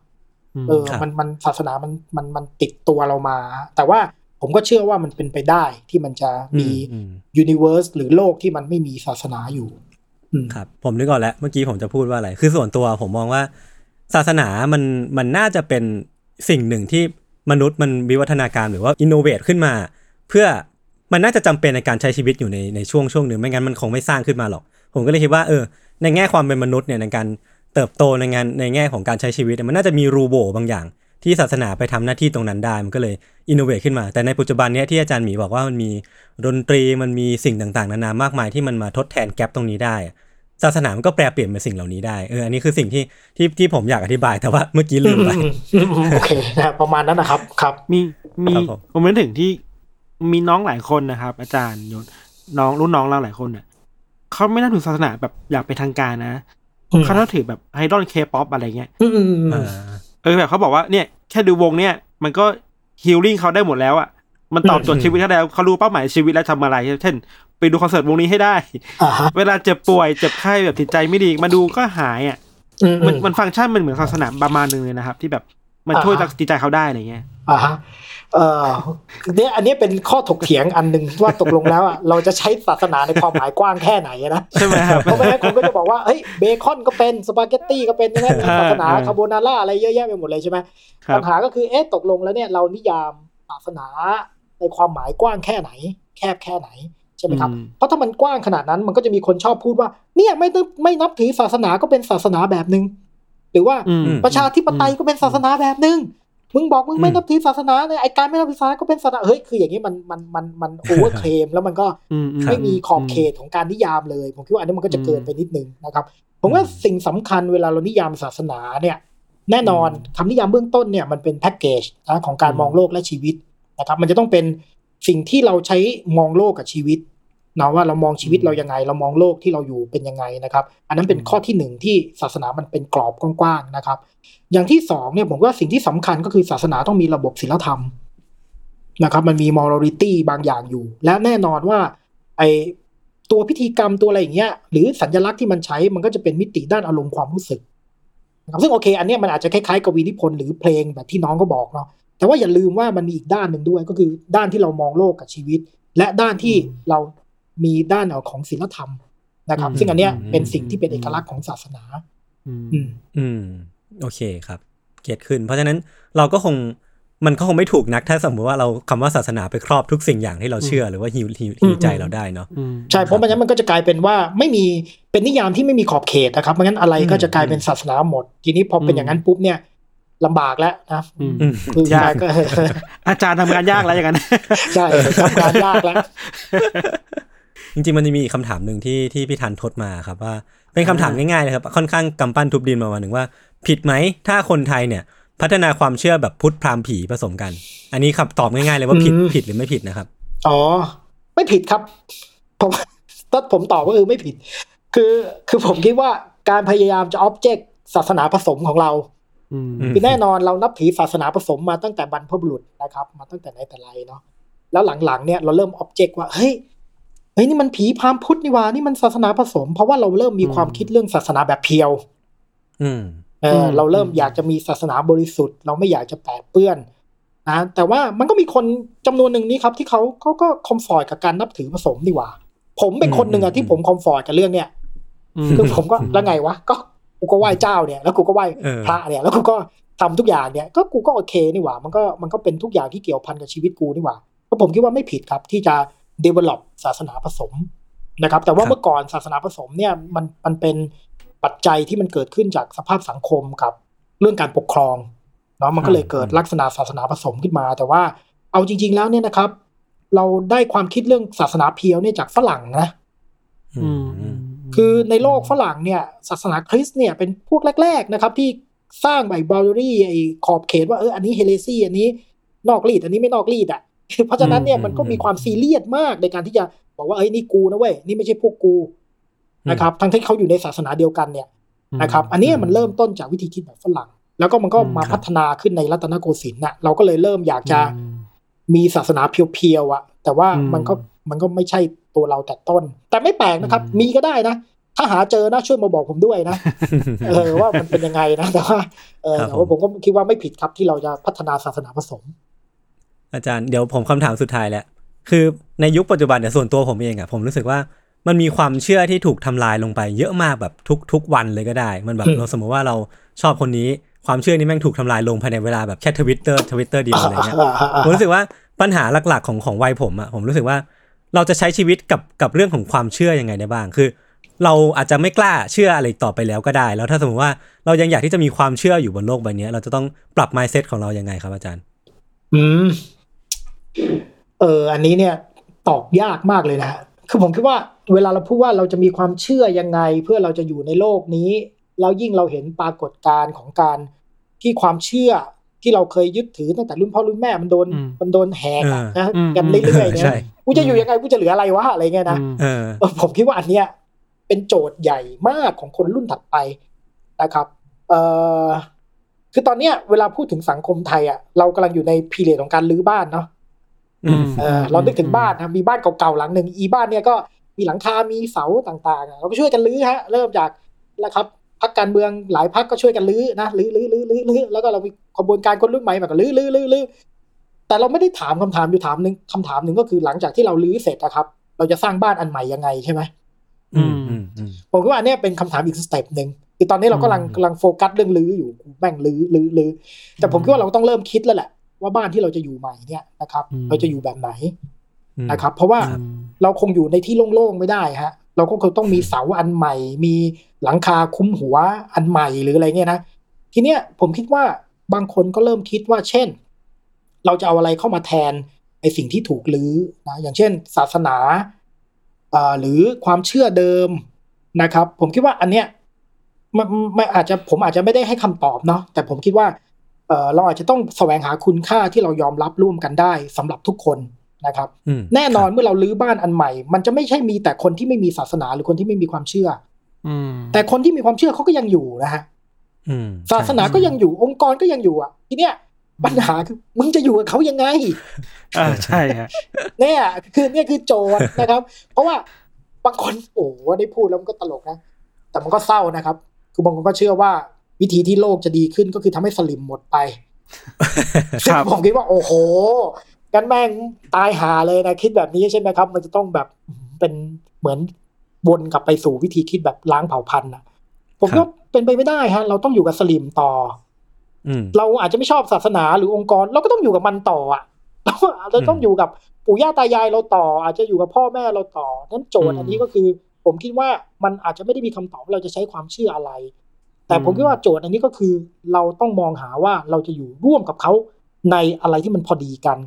เออมันมันศาสนามันมันมันติดตัวเรามาแต่ว่าผมก็เชื่อว่ามันเป็นไปได้ที่มันจะมียูนิเวอร์สหรือโลกที่มันไม่มีศาสนาอยู่ครับผมนึกออกแล้วเมื่อกี้ผมจะพูดว่าอะไรคือส่วนตัวผมมองว่าศาสนามันมันน่าจะเป็นสิ่งหนึ่งที่มนุษย์มันวิวัฒนาการหรือว่าอินโนเวทขึ้นมาเพื่อมันน่าจะจำเป็นในการใช้ชีวิตอยู่ในในช่วงช่วงหนึ่งไม่งั้นมันคงไม่สร้างขึ้นมาหรอกผมก็เลยคิดว่าเออในแง่ความเป็นมนุษย์เนี่ยในการเติบโตในงานในแง่ของการใช้ชีวิตมันน่าจะมีรูโบบางอย่างที่ศาสนาไปทำหน้าที่ตรงนั้นได้มันก็เลยอินโนเวทขึ้นมาแต่ในปัจจุบันเนี้ยที่อาจารย์หมีบอกว่ามันมีดนตรีมันมีสิ่งต่างๆนานามากมายที่มันมาทดแทนแกปตรงนี้ได้ศาสนามันก็แปลเปลี่ยนเป็นสิ่งเหล่านี้ได้เอออันนี้คือสิ่งที่ที่ที่ผมอยากอธิบายแต่ว่าเมื่อกี้ลืมไปโอเคนะประมาณนั้นนะครับครับมีมีผมนึกถึงที่มีน้องหลายคนนะครับอาจารย์ยศน้องรุ่นน้องเราหลายคนน่ะเขาไม่น่าถือศาสนาแบบอยากเป็นทางการนะเขาน่าถือแบบไอดอล K-pop อะไรเงี้ยเออแบบเขาบอกว่าเนี่ยแค่ดูวงเนี่ยมันก็ฮีลลิ่งเขาได้หมดแล้วอ่ะมันตอบโจทย์ชีวิตเขาแล้วเขารู้เป้าหมายชีวิตแล้วทำอะไรเช่นไปดูคอนเสิร์ตวงนี้ให้ได้ uh-huh. เวลาเจ็บป่วยเจ็บไข้แบบจิตใจไม่ดีมาดูก็หายอ่ะ uh-huh. มันมันฟังก์ชันมันเหมือนศาสนาประมาณนึงเลยนะครับที่แบบมัน uh-huh. ช่วยรักษาจิตใจเขาได้อะไรเงี้ยอ่าฮะเอ่อเนี่ยอันนี้เป็นข้อถกเถียงอันนึงว่าตกลงแล้วอ่ะเราจะใช้ศาสนาในความหมายกว้างแค่ไหนนะ ใช่ไหมครับเพราะไม่งั้นคนก็จะบอกว่าเฮ้ยเบคอนก็เป็นสปาเกตตี้ก็เป็นใช่ไหมศาสนาคาโบนาร่าอะไรเยอะแยะไปหมดเลยใช่ไหมปัญหาก็คือเอ๊ะตกลงแล้วเนี่ยเรานิยามศาสนาในความหมายกว้างแค่ไหนแคบแค่ไหนใช่ไหมครับเพราะถ้ามันกว้างขนาดนั้นมันก็จะมีคนชอบพูดว่าเนี่ยไม่ไม่นับถือศาสนาก็เป็นศาสนาแบบนึงหรือว่าประชาธิปไตยก็เป็นศาสนาแบบนึงมึงบอกมึงไม่นับถือศาสนาเนี่ยไอ้การไม่นับถือศาสนาก็เป็นศาสนาเฮ้ยคืออย่างนี้มันมันมันมันโอเวอร์เคลมแล้วมันก็ไม่มีขอบเขตของการนิยามเลยผมคิดว่าอันนี้มันก็จะเกินไปนิดนึงนะครับผมว่าสิ่งสำคัญเวลาเรานิยามศาสนาเนี่ยแน่นอนคำนิยามเบื้องต้นเนี่ยมันเป็นแพ็กเกจนะของการมองโลกและชีวิตนะครับมันจะต้องเป็นสิ่งที่เราใช้มองโลกกับชีวิตนะว่าเรามองชีวิตเรายังไงเรามองโลกที่เราอยู่เป็นยังไงนะครับอันนั้นเป็นข้อที่หนึ่งที่ศาสนามันเป็นกรอบกว้างๆนะครับอย่างที่สองเนี่ยผมว่าสิ่งที่สำคัญก็คือศาสนาต้องมีระบบศีลธรรมนะครับมันมีมอรัลิตี้บางอย่างอยู่และแน่นอนว่าไอตัวพิธีกรรมตัวอะไรอย่างเงี้ยหรือสัญลักษณ์ที่มันใช้มันก็จะเป็นมิติด้านอารมณ์ความรู้สึกนะครับซึ่งโอเคอันเนี้ยมันอาจจะคล้ายๆกวีนิพนธ์หรือเพลงแบบที่น้องก็บอกเนาะแต่ว่าอย่าลืมว่ามันมีอีกด้านนึงด้วยก็คือด้านที่เรามองโลกกับชีวิตและด้านที่เรามีด้านของศีลธรรมนะครับซึ่งอันเนี้ยเป็นสิ่งที่เป็นเอกลักษณ์ของศาสนาอืมอืมโอเคครับเก็ทขึ้นเพราะฉะนั้นเราก็คงมันก็คงไม่ถูกนักถ้าสมมติว่าเราคำว่าศาสนาไปครอบทุกสิ่งอย่างที่เราเชื่อหรือว่าฮีลฮีลใจเราได้เนาะใช่เพราะมันงั้นมันก็จะกลายเป็นว่าไม่มีเป็นนิยามที่ไม่มีขอบเขตนะครับเพราะงั้นอะไรก็จะกลายเป็นศาสนาหมดทีนี้พอเป็นอย่างนั้นปุ๊บเนี่ยลำบากแล้วนะคือยากก็อาจารย์ทำงานยากแล้วอย่างนั้นใช่ทำงานยากแล้วจริงๆมันจะมีอีกคำถามหนึ่งที่ที่พี่ธันทดมาครับว่าเป็นคำถามง่ายๆเลยครับค่อนข้างกำปั้นทุบดินมาวันหนึ่งว่าผิดไหมถ้าคนไทยเนี่ยพัฒนาความเชื่อแบบพุทธพราหมณ์ผีผสมกันอันนี้คำตอบง่ายๆเลยว่าผิดผิดหรือไม่ผิดนะครับอ๋อไม่ผิดครับผมถ้าผมตอบก็คือไม่ผิดคือคือผมคิดว่าการพยายามจะอ็อบเจกต์ศาสนาผสมของเรา คือแน่นอนเรานับถือศาสนาผสมมาตั้งแต่บรรพบุรุษนะครับมาตั้งแต่ไหนแต่ไรเนาะแล้วหลังๆเนี่ยเราเริ่มออบเจกต์ว่าเฮ้ยเฮ้ยนี่มันผีพราหมณ์พุทธนี่หว่านี่มันศาสนาผสมเพราะว่าเราเริ่มมีความคิดเรื่องศาสนาแบบเพียวเออเราเริ่มอยากจะมีศาสนาบริสุทธิ์เราไม่อยากจะแปดเปื้อนนะแต่ว่ามันก็มีคนจำนวนหนึ่งนี้ครับที่เขาเขาก็คอมฟอร์ตกับการนับถือผสมนี่หว่าผมเป็นคนหนึ่งอะที่ผมคอมฟอร์ตกับเรื่องเนี้ยคือผมก็แล้วไงวะก็กูก็ไหว้เจ้าเนี่ยแล้วกูก็ไหว้พระเนี่ยแล้วกูก็ทำทุกอย่างเนี่ยก็กูก็โอเคนี่หว่ามันก็มันก็เป็นทุกอย่างที่เกี่ยวพันกับชีวิตกูนี่หว่าก็ผมคิดว่าไม่ผิดครับที่จะ develop ศาสนาผสมนะครับแต่ว่าเมื่อก่อนศาสนาผสมเนี่ยมันมันเป็นปัจจัยที่มันเกิดขึ้นจากสภาพสังคมกับเรื่องการปกครองเนาะมันก็เลยเกิดลักษณะศาสนาผสมขึ้นมาแต่ว่าเอาจริงๆแล้วเนี่ยนะครับเราได้ความคิดเรื่องศาสนาเพียวเนี่ยจากฝรั่งนะคือในโลกฝรั่งเนี่ยศาสนาคริสต์เนี่ยเป็นพวกแรกๆนะครับที่สร้างไบเบิลรี่ไอ้ขอบเขตว่าเอออันนี้เฮเลซี่อันนี้นอกรีดอันนี้ไม่นอกรีดอ่ะเพราะฉะนั้นเนี่ยมันก็มีความซีเรียสมากในการที่จะบอกว่าเอ้ยนี่กูนะเว้ยนี่ไม่ใช่พวกกูนะครับทั้งที่เขาอยู่ในศาสนาเดียวกันเนี่ยนะครับอันนี้มันเริ่มต้นจากวิธีคิดแบบฝรั่งแล้วก็มันก็มาพัฒนาขึ้นในรัตนโกสินทร์น่ะเราก็เลยเริ่มอยากจะมีศาสนาเพียวๆอ่ะแต่ว่ามันก็มันก็ไม่ใช่ตัวเราแต่ต้นแต่ไม่แปลกนะครับมีก็ได้นะถ้าหาเจอนะช่วยมาบอกผมด้วยนะ เออว่ามันเป็นยังไงนะแต่ว่าเออแต่ว่าผมก็คิดว่าไม่ผิดครับที่เราจะพัฒนาศาสนาผสมอาจารย์เดี๋ยวผมคำถามสุดท้ายแล้วคือในยุคปัจจุบันเนี่ยส่วนตัวผมเองอ่ะผมรู้สึกว่ามันมีความเชื่อที่ถูกทำลายลงไปเยอะมากแบบทุกๆวันเลยก็ได้มันแบบเราสมมติว่าเราชอบคนนี้ความเชื่อนี้แม่งถูกทำลายลงภายในเวลาแบบแค่ Twitter Twitter เดียวอะไรเงี้ยผมรู้สึกว่าปัญหาหลักๆของของวัยผมอ่ะผมรู้สึกว่าเราจะใช้ชีวิตกับกับเรื่องของความเชื่อยังไงได้บ้างคือเราอาจจะไม่กล้าเชื่ออะไรต่อไปแล้วก็ได้แล้วถ้าสมมติว่าเรายังอยากที่จะมีความเชื่ออยู่บนโลกใบนี้เราจะต้องปรับ mindset ของเรายังไงครับอาจารย์อืมเอออันนี้เนี่ยตอบยากมากเลยนะคือผมคิดว่าเวลาเราพูดว่าเราจะมีความเชื่อยังไงเพื่อเราจะอยู่ในโลกนี้แล้วยิ่งเราเห็นปรากฏการณ์ของการที่ความเชื่อที่เราเคยยึดถือตั้งแต่รุ่นพ่อรุ่นแม่มันโดนมันโดนแหกนะกันเรื่อยๆเนี่ยกูจะอยู่ยังไงกูจะเหลืออะไรวะอะไรเงี้ยนะผมคิดว่าอันเนี้ยเป็นโจทย์ใหญ่มากของคนรุ่นถัดไปนะครับเอ่อคือตอนเนี้ยเวลาพูดถึงสังคมไทยอ่ะเรากำลังอยู่ในพีเรียดของการรื้อบ้านเนาะเออเรานึกถึงบ้านนะมีบ้านเก่าๆหลังนึงอีบ้านเนี่ยก็มีหลังคามีเสาต่างๆเราก็ช่วยกันรื้อฮะเริ่มจากนะครับพรรคการเมืองหลายพรรคก็ช่วยกันรื้อนะรื้อรื้อรื้อรื้อแล้วก็เรามีขบวนการคนรุ่นใหม่มาก็รื้อรื้อรื้อรื้อแต่เราไม่ได้ถามคำถามอยู่ถามนึงคำถามนึงก็คือหลังจากที่เรารื้อเสร็จอะครับเราจะสร้างบ้านอันใหม่ยังไงใช่ไหมอืมผมก็ว่าเนี่ยเป็นคำถามอีกสเต็ปนึงคือตอนนี้เรากำลังกำลังโฟกัสเรื่องรื้ออยู่แม่งรื้อรื้อรื้อแต่ผมคิดว่าเราต้องเริ่มคิดแล้วแหละว่าบ้านที่เราจะอยู่ใหม่เนี่ยนะครับเราจะอยู่แบบไหนนะครับเพราะว่าเราคงอยู่ในที่โล่งๆไม่ได้ฮะเราก็คงต้องมีเสาอันใหม่มีหลังคาคุ้มหัวอันใหม่หรืออะไรเงี้ยนะทีเนี้ยผมคิดว่าบางคนก็เริ่มคิดว่าเช่นเราจะเอาอะไรเข้ามาแทนไอ้สิ่งที่ถูกรื้อนะอย่างเช่นศาสนาเอ่อหรือความเชื่อเดิมนะครับผมคิดว่าอันเนี้ยมันไม่อาจจะผมอาจจะไม่ได้ให้คำตอบเนาะแต่ผมคิดว่าเอ่อเราอาจจะต้องแสวงหาคุณค่าที่เรายอมรับร่วมกันได้สำหรับทุกคนนะครับแน่นอนเมื่อเรารื้อบ้านอันใหม่มันจะไม่ใช่มีแต่คนที่ไม่มีศาสนาหรือคนที่ไม่มีความเชื่อแต่คนที่มีความเชื่อเขาก็ยังอยู่นะฮะศาสนาก็ยังอยู่องค์กรก็ยังอยู่อ่ะทีเนี้ยปัญหาคือมึงจะอยู่กับเขายังไงอ่าใช่ฮะเนี่ยคือเนี่ยคือโจทย์นะครับเพราะว่าบางคนโอ้ว่าได้พูดแล้วมันก็ตลกนะแต่มันก็เศร้านะครับคือบางคนก็เชื่อว่าวิธีที่โลกจะดีขึ้นก็คือทำให้สลิมหมดไปซึ่งผมคิดว่าโอ้โหกันแม่งตายหาเลยนะคิดแบบนี้ใช่ไหมครับมันจะต้องแบบเป็นเหมือนวนกลับไปสู่วิธีคิดแบบล้างเผ่าพันธุ์นะผมก็เป็นไปไม่ได้ฮะเราต้องอยู่กับสลิมต่อเราอาจจะไม่ชอบศาสนาหรือองค์กรเราก็ต้องอยู่กับมันต่ออ่ะเราอาจจะต้องอยู่กับปู่ย่าตายายเราต่ออาจจะอยู่กับพ่อแม่เราต่อนั้นโจทย์อันนี้ก็คือผมคิดว่ามันอาจจะไม่ได้มีคำตอบเราจะใช้ความเชื่ออะไรแต่ผมคิดว่าโจทย์อันนี้ก็คือเราต้องมองหาว่าเราจะอยู่ร่วมกับเขาในอะไรที่มันพอดีกัน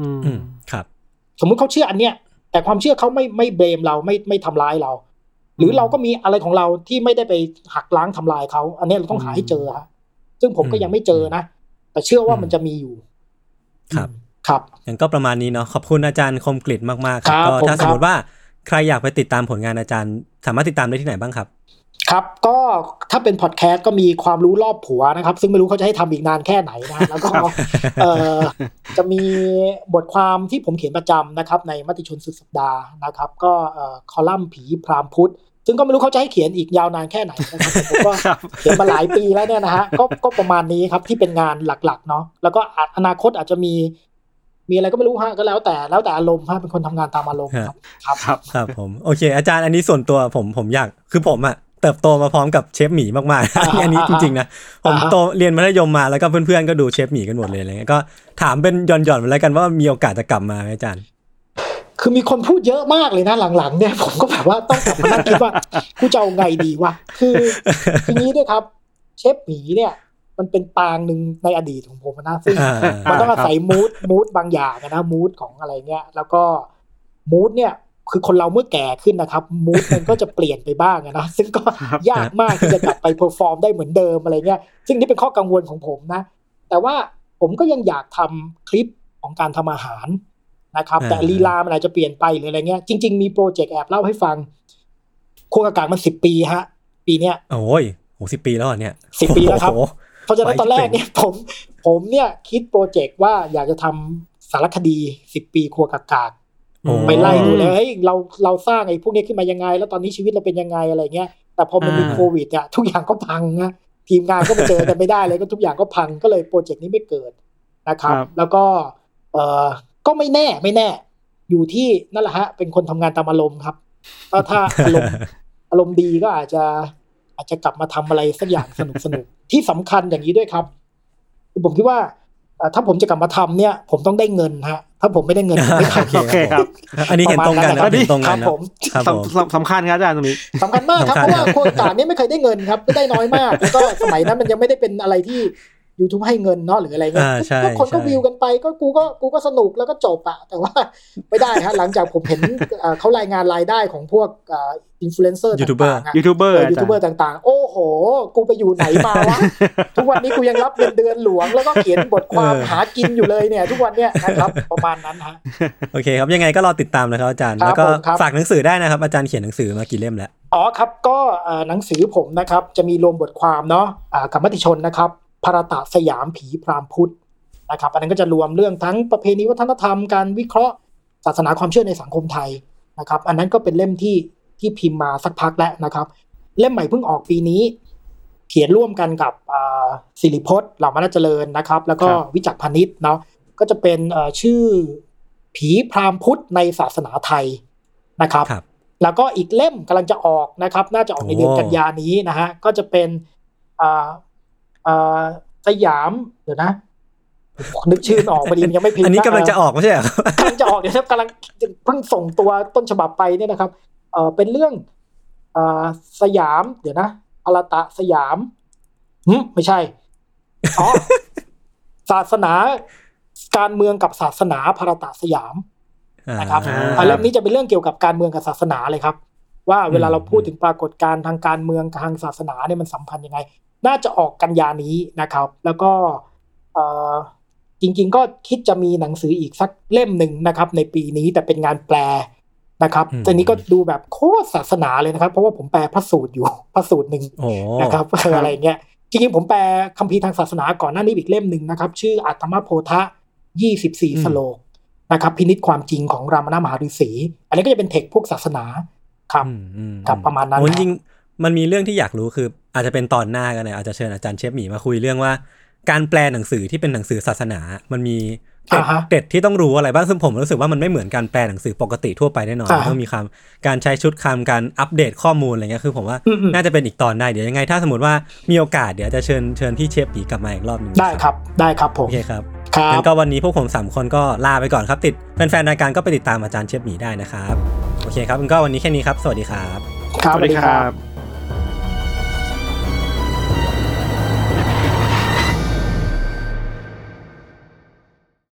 อืมครับสมมุติเขาเชื่ออันเนี้ยแต่ความเชื่อเขาไม่ไม่เบรมเราไม่ไม่ทำร้ายเราหรือเราก็มีอะไรของเราที่ไม่ได้ไปหักล้างทำลายเขาอันนี้เราต้องหาให้เจอฮะซึ่งผมก็ยังไม่เจอนะแต่เชื่อว่ามันจะมีอยู่ครับครับงั้นก็ประมาณนี้เนาะขอบคุณอาจารย์คมกฤษมากๆครับก็ถ้าสมมติว่าใครอยากไปติดตามผลงานอาจารย์สามารถติดตามได้ที่ไหนบ้างครับ ครับก็ถ้าเป็นพอดแคสต์ก็มีความรู้รอบผัวนะครับซึ่งไม่รู้เขาจะให้ทำอีกนานแค่ไหนนะแล้วก็ จะมีบทความที่ผมเขียนประจำนะครับในมติชนสุดสัปดาห์นะครับก็คอลัมน์ผีพราหมณ์พุทธซึ่งก็ไม่รู้เขาจะให้เขียนอีกยาวนานแค่ไหนนะครับผมก็เขียนมาหลายปีแล้วเนี่ยนะฮะก็ก็ประมาณนี้ครับที่เป็นงานหลักๆเนาะแล้วก็อนาคตอาจจะมีมีอะไรก็ไม่รู้ฮะก็แล้วแต่แล้วแต่อารมณ์ฮะเป็นคนทำงานตามอารมณ์ครับครับครับผมโอเคอาจารย์อันนี้ส่วนตัวผมผมอยากคือผมอะเติบโตมาพร้อมกับเชฟหมีมากๆ อันนี้จริงๆนะผมโตเรียนมัธยมมาแล้วก็เพื่อนๆก็ดูเชฟหมีกันหมดเลยอะไรเงี้ยก็ถามเป็นหย่อนๆแล้วกันว่ามีโอกาสจะกลับมาไหมอาจารย์คือมีคนพูดเยอะมากเลยนะหลังๆเนี่ยผมก็แบบว่าต้องกลับมานั่งคิดว่ากูจะเอาไงดีวะคือทีนี้ด้วยครับเชฟหมีเนี่ยมันเป็นปางหนึ่งในอดีตของผมนะซึ่งมันต้องอาศัยมูดมูดบางอย่างนะมูดของอะไรเงี้ยแล้วก็มูดเนี่ยคือคนเราเมื่อแก่ขึ้นนะครับมูดมันก็จะเปลี่ยนไปบ้างนะซึ่งก็ยากมากที่จะกลับไปเพอร์ฟอร์มได้เหมือนเดิมอะไรเงี้ยซึ่งนี่เป็นข้อกังวลของผมนะแต่ว่าผมก็ยังอยากทำคลิปของการทำอาหารนะครับแต่ลีลามันอาจจะเปลี่ยนไปหรืออะไรเงี้ยจริงๆมีโปรเจกต์แอบเล่าให้ฟังครัวกากามันสิบปีฮะปีเนี้ยโอ้ยโหสิบปีแล้วเนี่ยสิบปีแล้วครับเพราะฉะนั้นตอนแรกเนี่ยผมผมเนี่ยคิดโปรเจกต์ว่าอยากจะทำสารคดีสิบปีครัวกากาไปไล่ดูเลยเฮ้ยเราเราสร้างไอ้พวกนี้ขึ้นมายังไงแล้วตอนนี้ชีวิตเราเป็นยังไงอะไรเงี้ยแต่พอมันมีโควิดอะทุกอย่างก็พังนะทีมงานก็ไปเจอกันไม่ได้เลยก็ทุกอย่างก็พังก็เลยโปรเจกต์นี้ไม่เกิดนะครับแล้วก็เอ่อก็ไม่แน่ไม่แน่อยู่ที่นั่นแหละฮะเป็นคนทำงานตามอารมณ์ครับก็ถ้าอารมณ์อารมณ์ดีก็อาจจะอาจจะกลับมาทำอะไรสักอย่างสนุกสนุกที่สำคัญอย่างนี้ด้วยครับผมคิดว่าถ้าผมจะกลับมาทำเนี่ยผมต้องได้เงินฮะถ้าผมไม่ได้เงินไม่ขายโอเคครับอันนี้เห็นตรงกันนะตรงกันครับผมสำคัญครับอาจารย์ตรงนี้สำคัญมากครับเพราะว่าโครงการนี้ไม่เคยได้เงินครับได้น้อยมากแล้วก็สมัยนั้นมันยังไม่ได้เป็นอะไรที่YouTube ให้เงินเนาะหรืออะไรเงี้ยก็คนก็วิวกันไปก็กูก็กูก็สนุกแล้วก็จบอะแต่ว่าไม่ได้ฮะหลังจากผมเห็นเขารายงานรายได้ของพวกอินฟลูเอนเซอร์ต่างๆยูทูบเบอร์ยูทูบเบอร์ต่างๆโอ้โหกูไปอยู่ไหนมาวะทุกวันนี้กูยังรับเงินเดือนหลวงแล้วก็เขียนบทความหากินอยู่เลยเนี่ยทุกวันเนี้ยนะครับประมาณนั้นฮะโอเคครับยังไงก็รอติดตามนะครับอาจารย์แล้วก็ฝากหนังสือได้นะครับอาจารย์เขียนหนังสือมากี่เล่มแล้วอ๋อครับก็หนังสือผมนะครับจะมีรวมบทความเนาะกับมติชนนะครับภารตะสยามผีพราหมณ์พุทธนะครับอันนั้นก็จะรวมเรื่องทั้งประเพณีวัฒนธรรมการวิเคราะห์ศาสนาความเชื่อในสังคมไทยนะครับอันนั้นก็เป็นเล่มที่ที่พิมพ์มาสักพักแล้วนะครับเล่มใหม่เพิ่งออกปีนี้เขียนร่วมกันกับศิริพจน์เหล่ามนาเจริญนะครับแล้วก็วิจักรพนิษฐ์เนาะก็จะเป็นชื่อผีพราหมณ์พุทธในศาสนาไทยนะครับแล้วก็อีกเล่มกำลังจะออกนะครับน่าจะออกในเดือนกันยานี้นะฮะก็จะเป็นสยามเดี๋ยวนะนึกชื่อออกพอดียังไม่พิมพ์อันนี้กำลังจะออกไม่ใช่เหรอกำลังจะออกเดี๋ยวครับกำลังเพิ่งส่งตัวต้นฉบับไปเนี่ยนะครับเออเป็นเรื่องเออสยามเดี๋ยวนะอรตะสยามหืมไม่ใช่อ๋อศาสนาการเมืองกับศาสนาภารตะสยามนะครับเรื่องนี้จะเป็นเรื่องเกี่ยวกับการเมืองกับศาสนาเลยครับว่าเวลาเราพูดถึงปรากฏการณ์ทางการเมืองทางศาสนาเนี่ยมันสัมพันธ์ยังไงน่าจะออกกันยานี้นะครับแล้วก็จริงๆก็คิดจะมีหนังสืออีกสักเล่มหนึ่งนะครับในปีนี้แต่เป็นงานแปลนะครับตอนนี้ก็ดูแบบโคตรศาสนาเลยนะครับเพราะว่าผมแปลพระสูตรอยู่พระสูตรหนึ่งนะครับอะไรเงี้ยจริงๆผมแปลคัมภีร์ทางศาสนาก่อนหน้านี้อีกเล่มหนึ่งนะครับชื่ออัตถมโพธะยี่สิบสี่สโลกนะครับพินิจความจริงของรามณมหาฤาษีอันนี้ก็จะเป็นเทคพวกศาสนาครับกับประมาณนั้นจริงมันมีเรื่องที่อยากรู้คืออาจจะเป็นตอนหน้ากันเลยอาจจะเชิญอาจารย์เชฟหมีมาคุยเรื่องว่าการแปลหนังสือที่เป็นหนังสือศาสนามันมีเกร็ดที่ต้องรู้อะไรบ้างซึ่งผมรู้สึกว่ามันไม่เหมือนการแปลหนังสือปกติทั่วไปแน่นอนต้องมีคำการใช้ชุดคำการอัปเดตข้อมูลอะไรเงี้ยคือผมว่าน่าจะเป็นอีกตอนได้เดี๋ยวยังไงถ้าสมมติว่ามีโอกาสเดี๋ยวจะเชิญเชิญที่เชฟหมีกลับมาอีกรอบนึงได้ครับได้ครับผมโอเคครับงั้นก็วันนี้พวกผมสามคนก็ลาไปก่อนครับติดแฟนๆรายการก็ไปติดตามอาจารย์เชฟหมีได้นะครับโอเคครับก็วันนี้แค่นี้ครับสวัสดีครับครับสวัสดีครับ